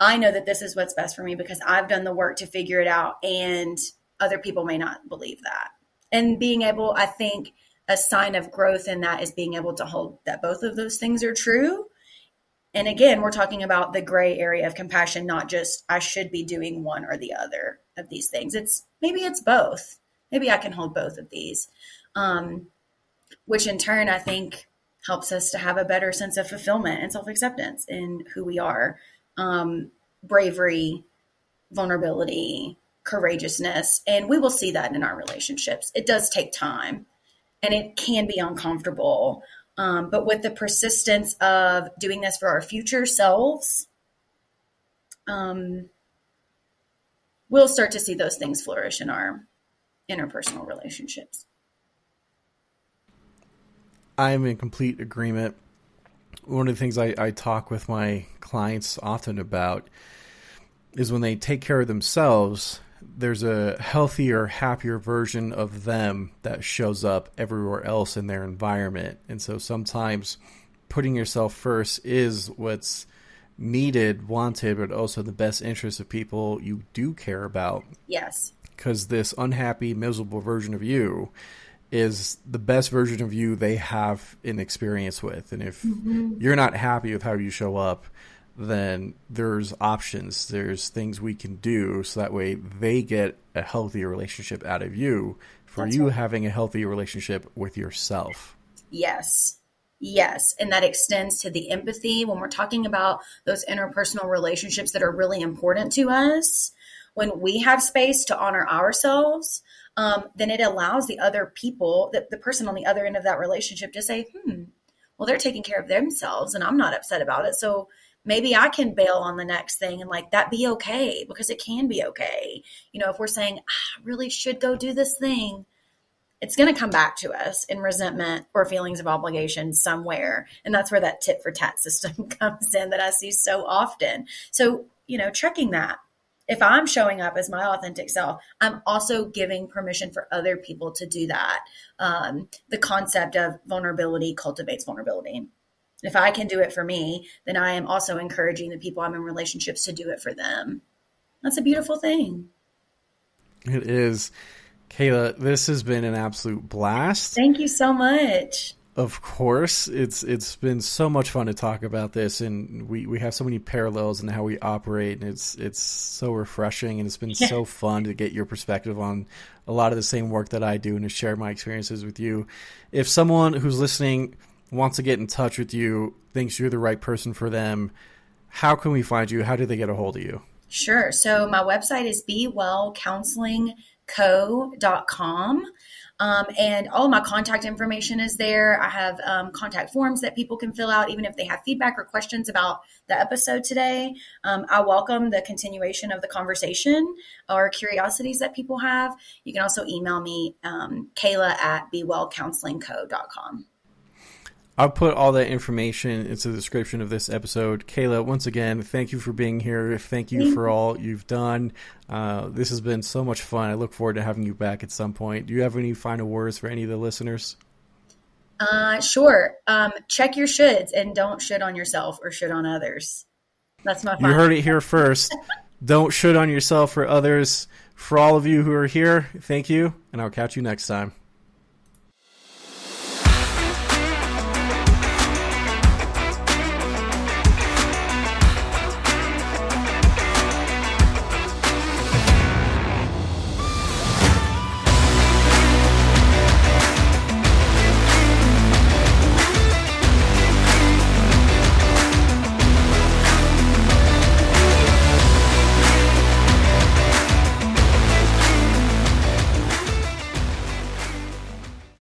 I know that this is what's best for me because I've done the work to figure it out, and other people may not believe that. And being able, I think a sign of growth in that is being able to hold that both of those things are true. And again, we're talking about the gray area of compassion, not just I should be doing one or the other of these things. It's maybe it's both. Maybe I can hold both of these, um, which in turn, I think helps us to have a better sense of fulfillment and self-acceptance in who we are. Um, bravery, vulnerability, courageousness. And we will see that in our relationships. It does take time and it can be uncomfortable. Um, but with the persistence of doing this for our future selves, um, we'll start to see those things flourish in our interpersonal relationships. I'm in complete agreement. One of the things I, I talk with my clients often about is when they take care of themselves, there's a healthier, happier version of them that shows up everywhere else in their environment. And so sometimes putting yourself first is what's needed, wanted, but also the best interest of people you do care about. Yes. Because this unhappy, miserable version of you is the best version of you they have an experience with. And if mm-hmm. you're not happy with how you show up, then there's options. There's things we can do so that way they get a healthier relationship out of you for That's you right. having a healthy relationship with yourself. Yes. Yes. And that extends to the empathy. When we're talking about those interpersonal relationships that are really important to us, when we have space to honor ourselves, Um, then it allows the other people, the, the person on the other end of that relationship, to say, hmm, well, they're taking care of themselves and I'm not upset about it. So maybe I can bail on the next thing and, like, that be okay, because it can be okay. You know, if we're saying, ah, I really should go do this thing, it's going to come back to us in resentment or feelings of obligation somewhere. And that's where that tit for tat system comes in that I see so often. So, you know, checking that. If I'm showing up as my authentic self, I'm also giving permission for other people to do that. Um, the concept of vulnerability cultivates vulnerability. If I can do it for me, then I am also encouraging the people I'm in relationships to do it for them. That's a beautiful thing. It is. Kayla, this has been an absolute blast. Thank you so much. Of course. It's it's been so much fun to talk about this, and we, we have so many parallels in how we operate, and it's it's so refreshing, and it's been yeah. so fun to get your perspective on a lot of the same work that I do and to share my experiences with you. If someone who's listening wants to get in touch with you, thinks you're the right person for them, how can we find you? How do they get a hold of you? Sure. So my website is BeWell Counseling Co dot com. Um, and all my contact information is there. I have um, contact forms that people can fill out, even if they have feedback or questions about the episode today. Um, I welcome the continuation of the conversation or curiosities that people have. You can also email me, um, Kayla at bewellcounselingco dot com. I'll put all that information into the description of this episode. Kayla, once again, thank you for being here. Thank you for all you've done. Uh, this has been so much fun. I look forward to having you back at some point. Do you have any final words for any of the listeners? Uh, sure. Um, check your shoulds and don't shit on yourself or shit on others. That's my final. You heard it here first. Don't shit on yourself or others. For all of you who are here, thank you, and I'll catch you next time.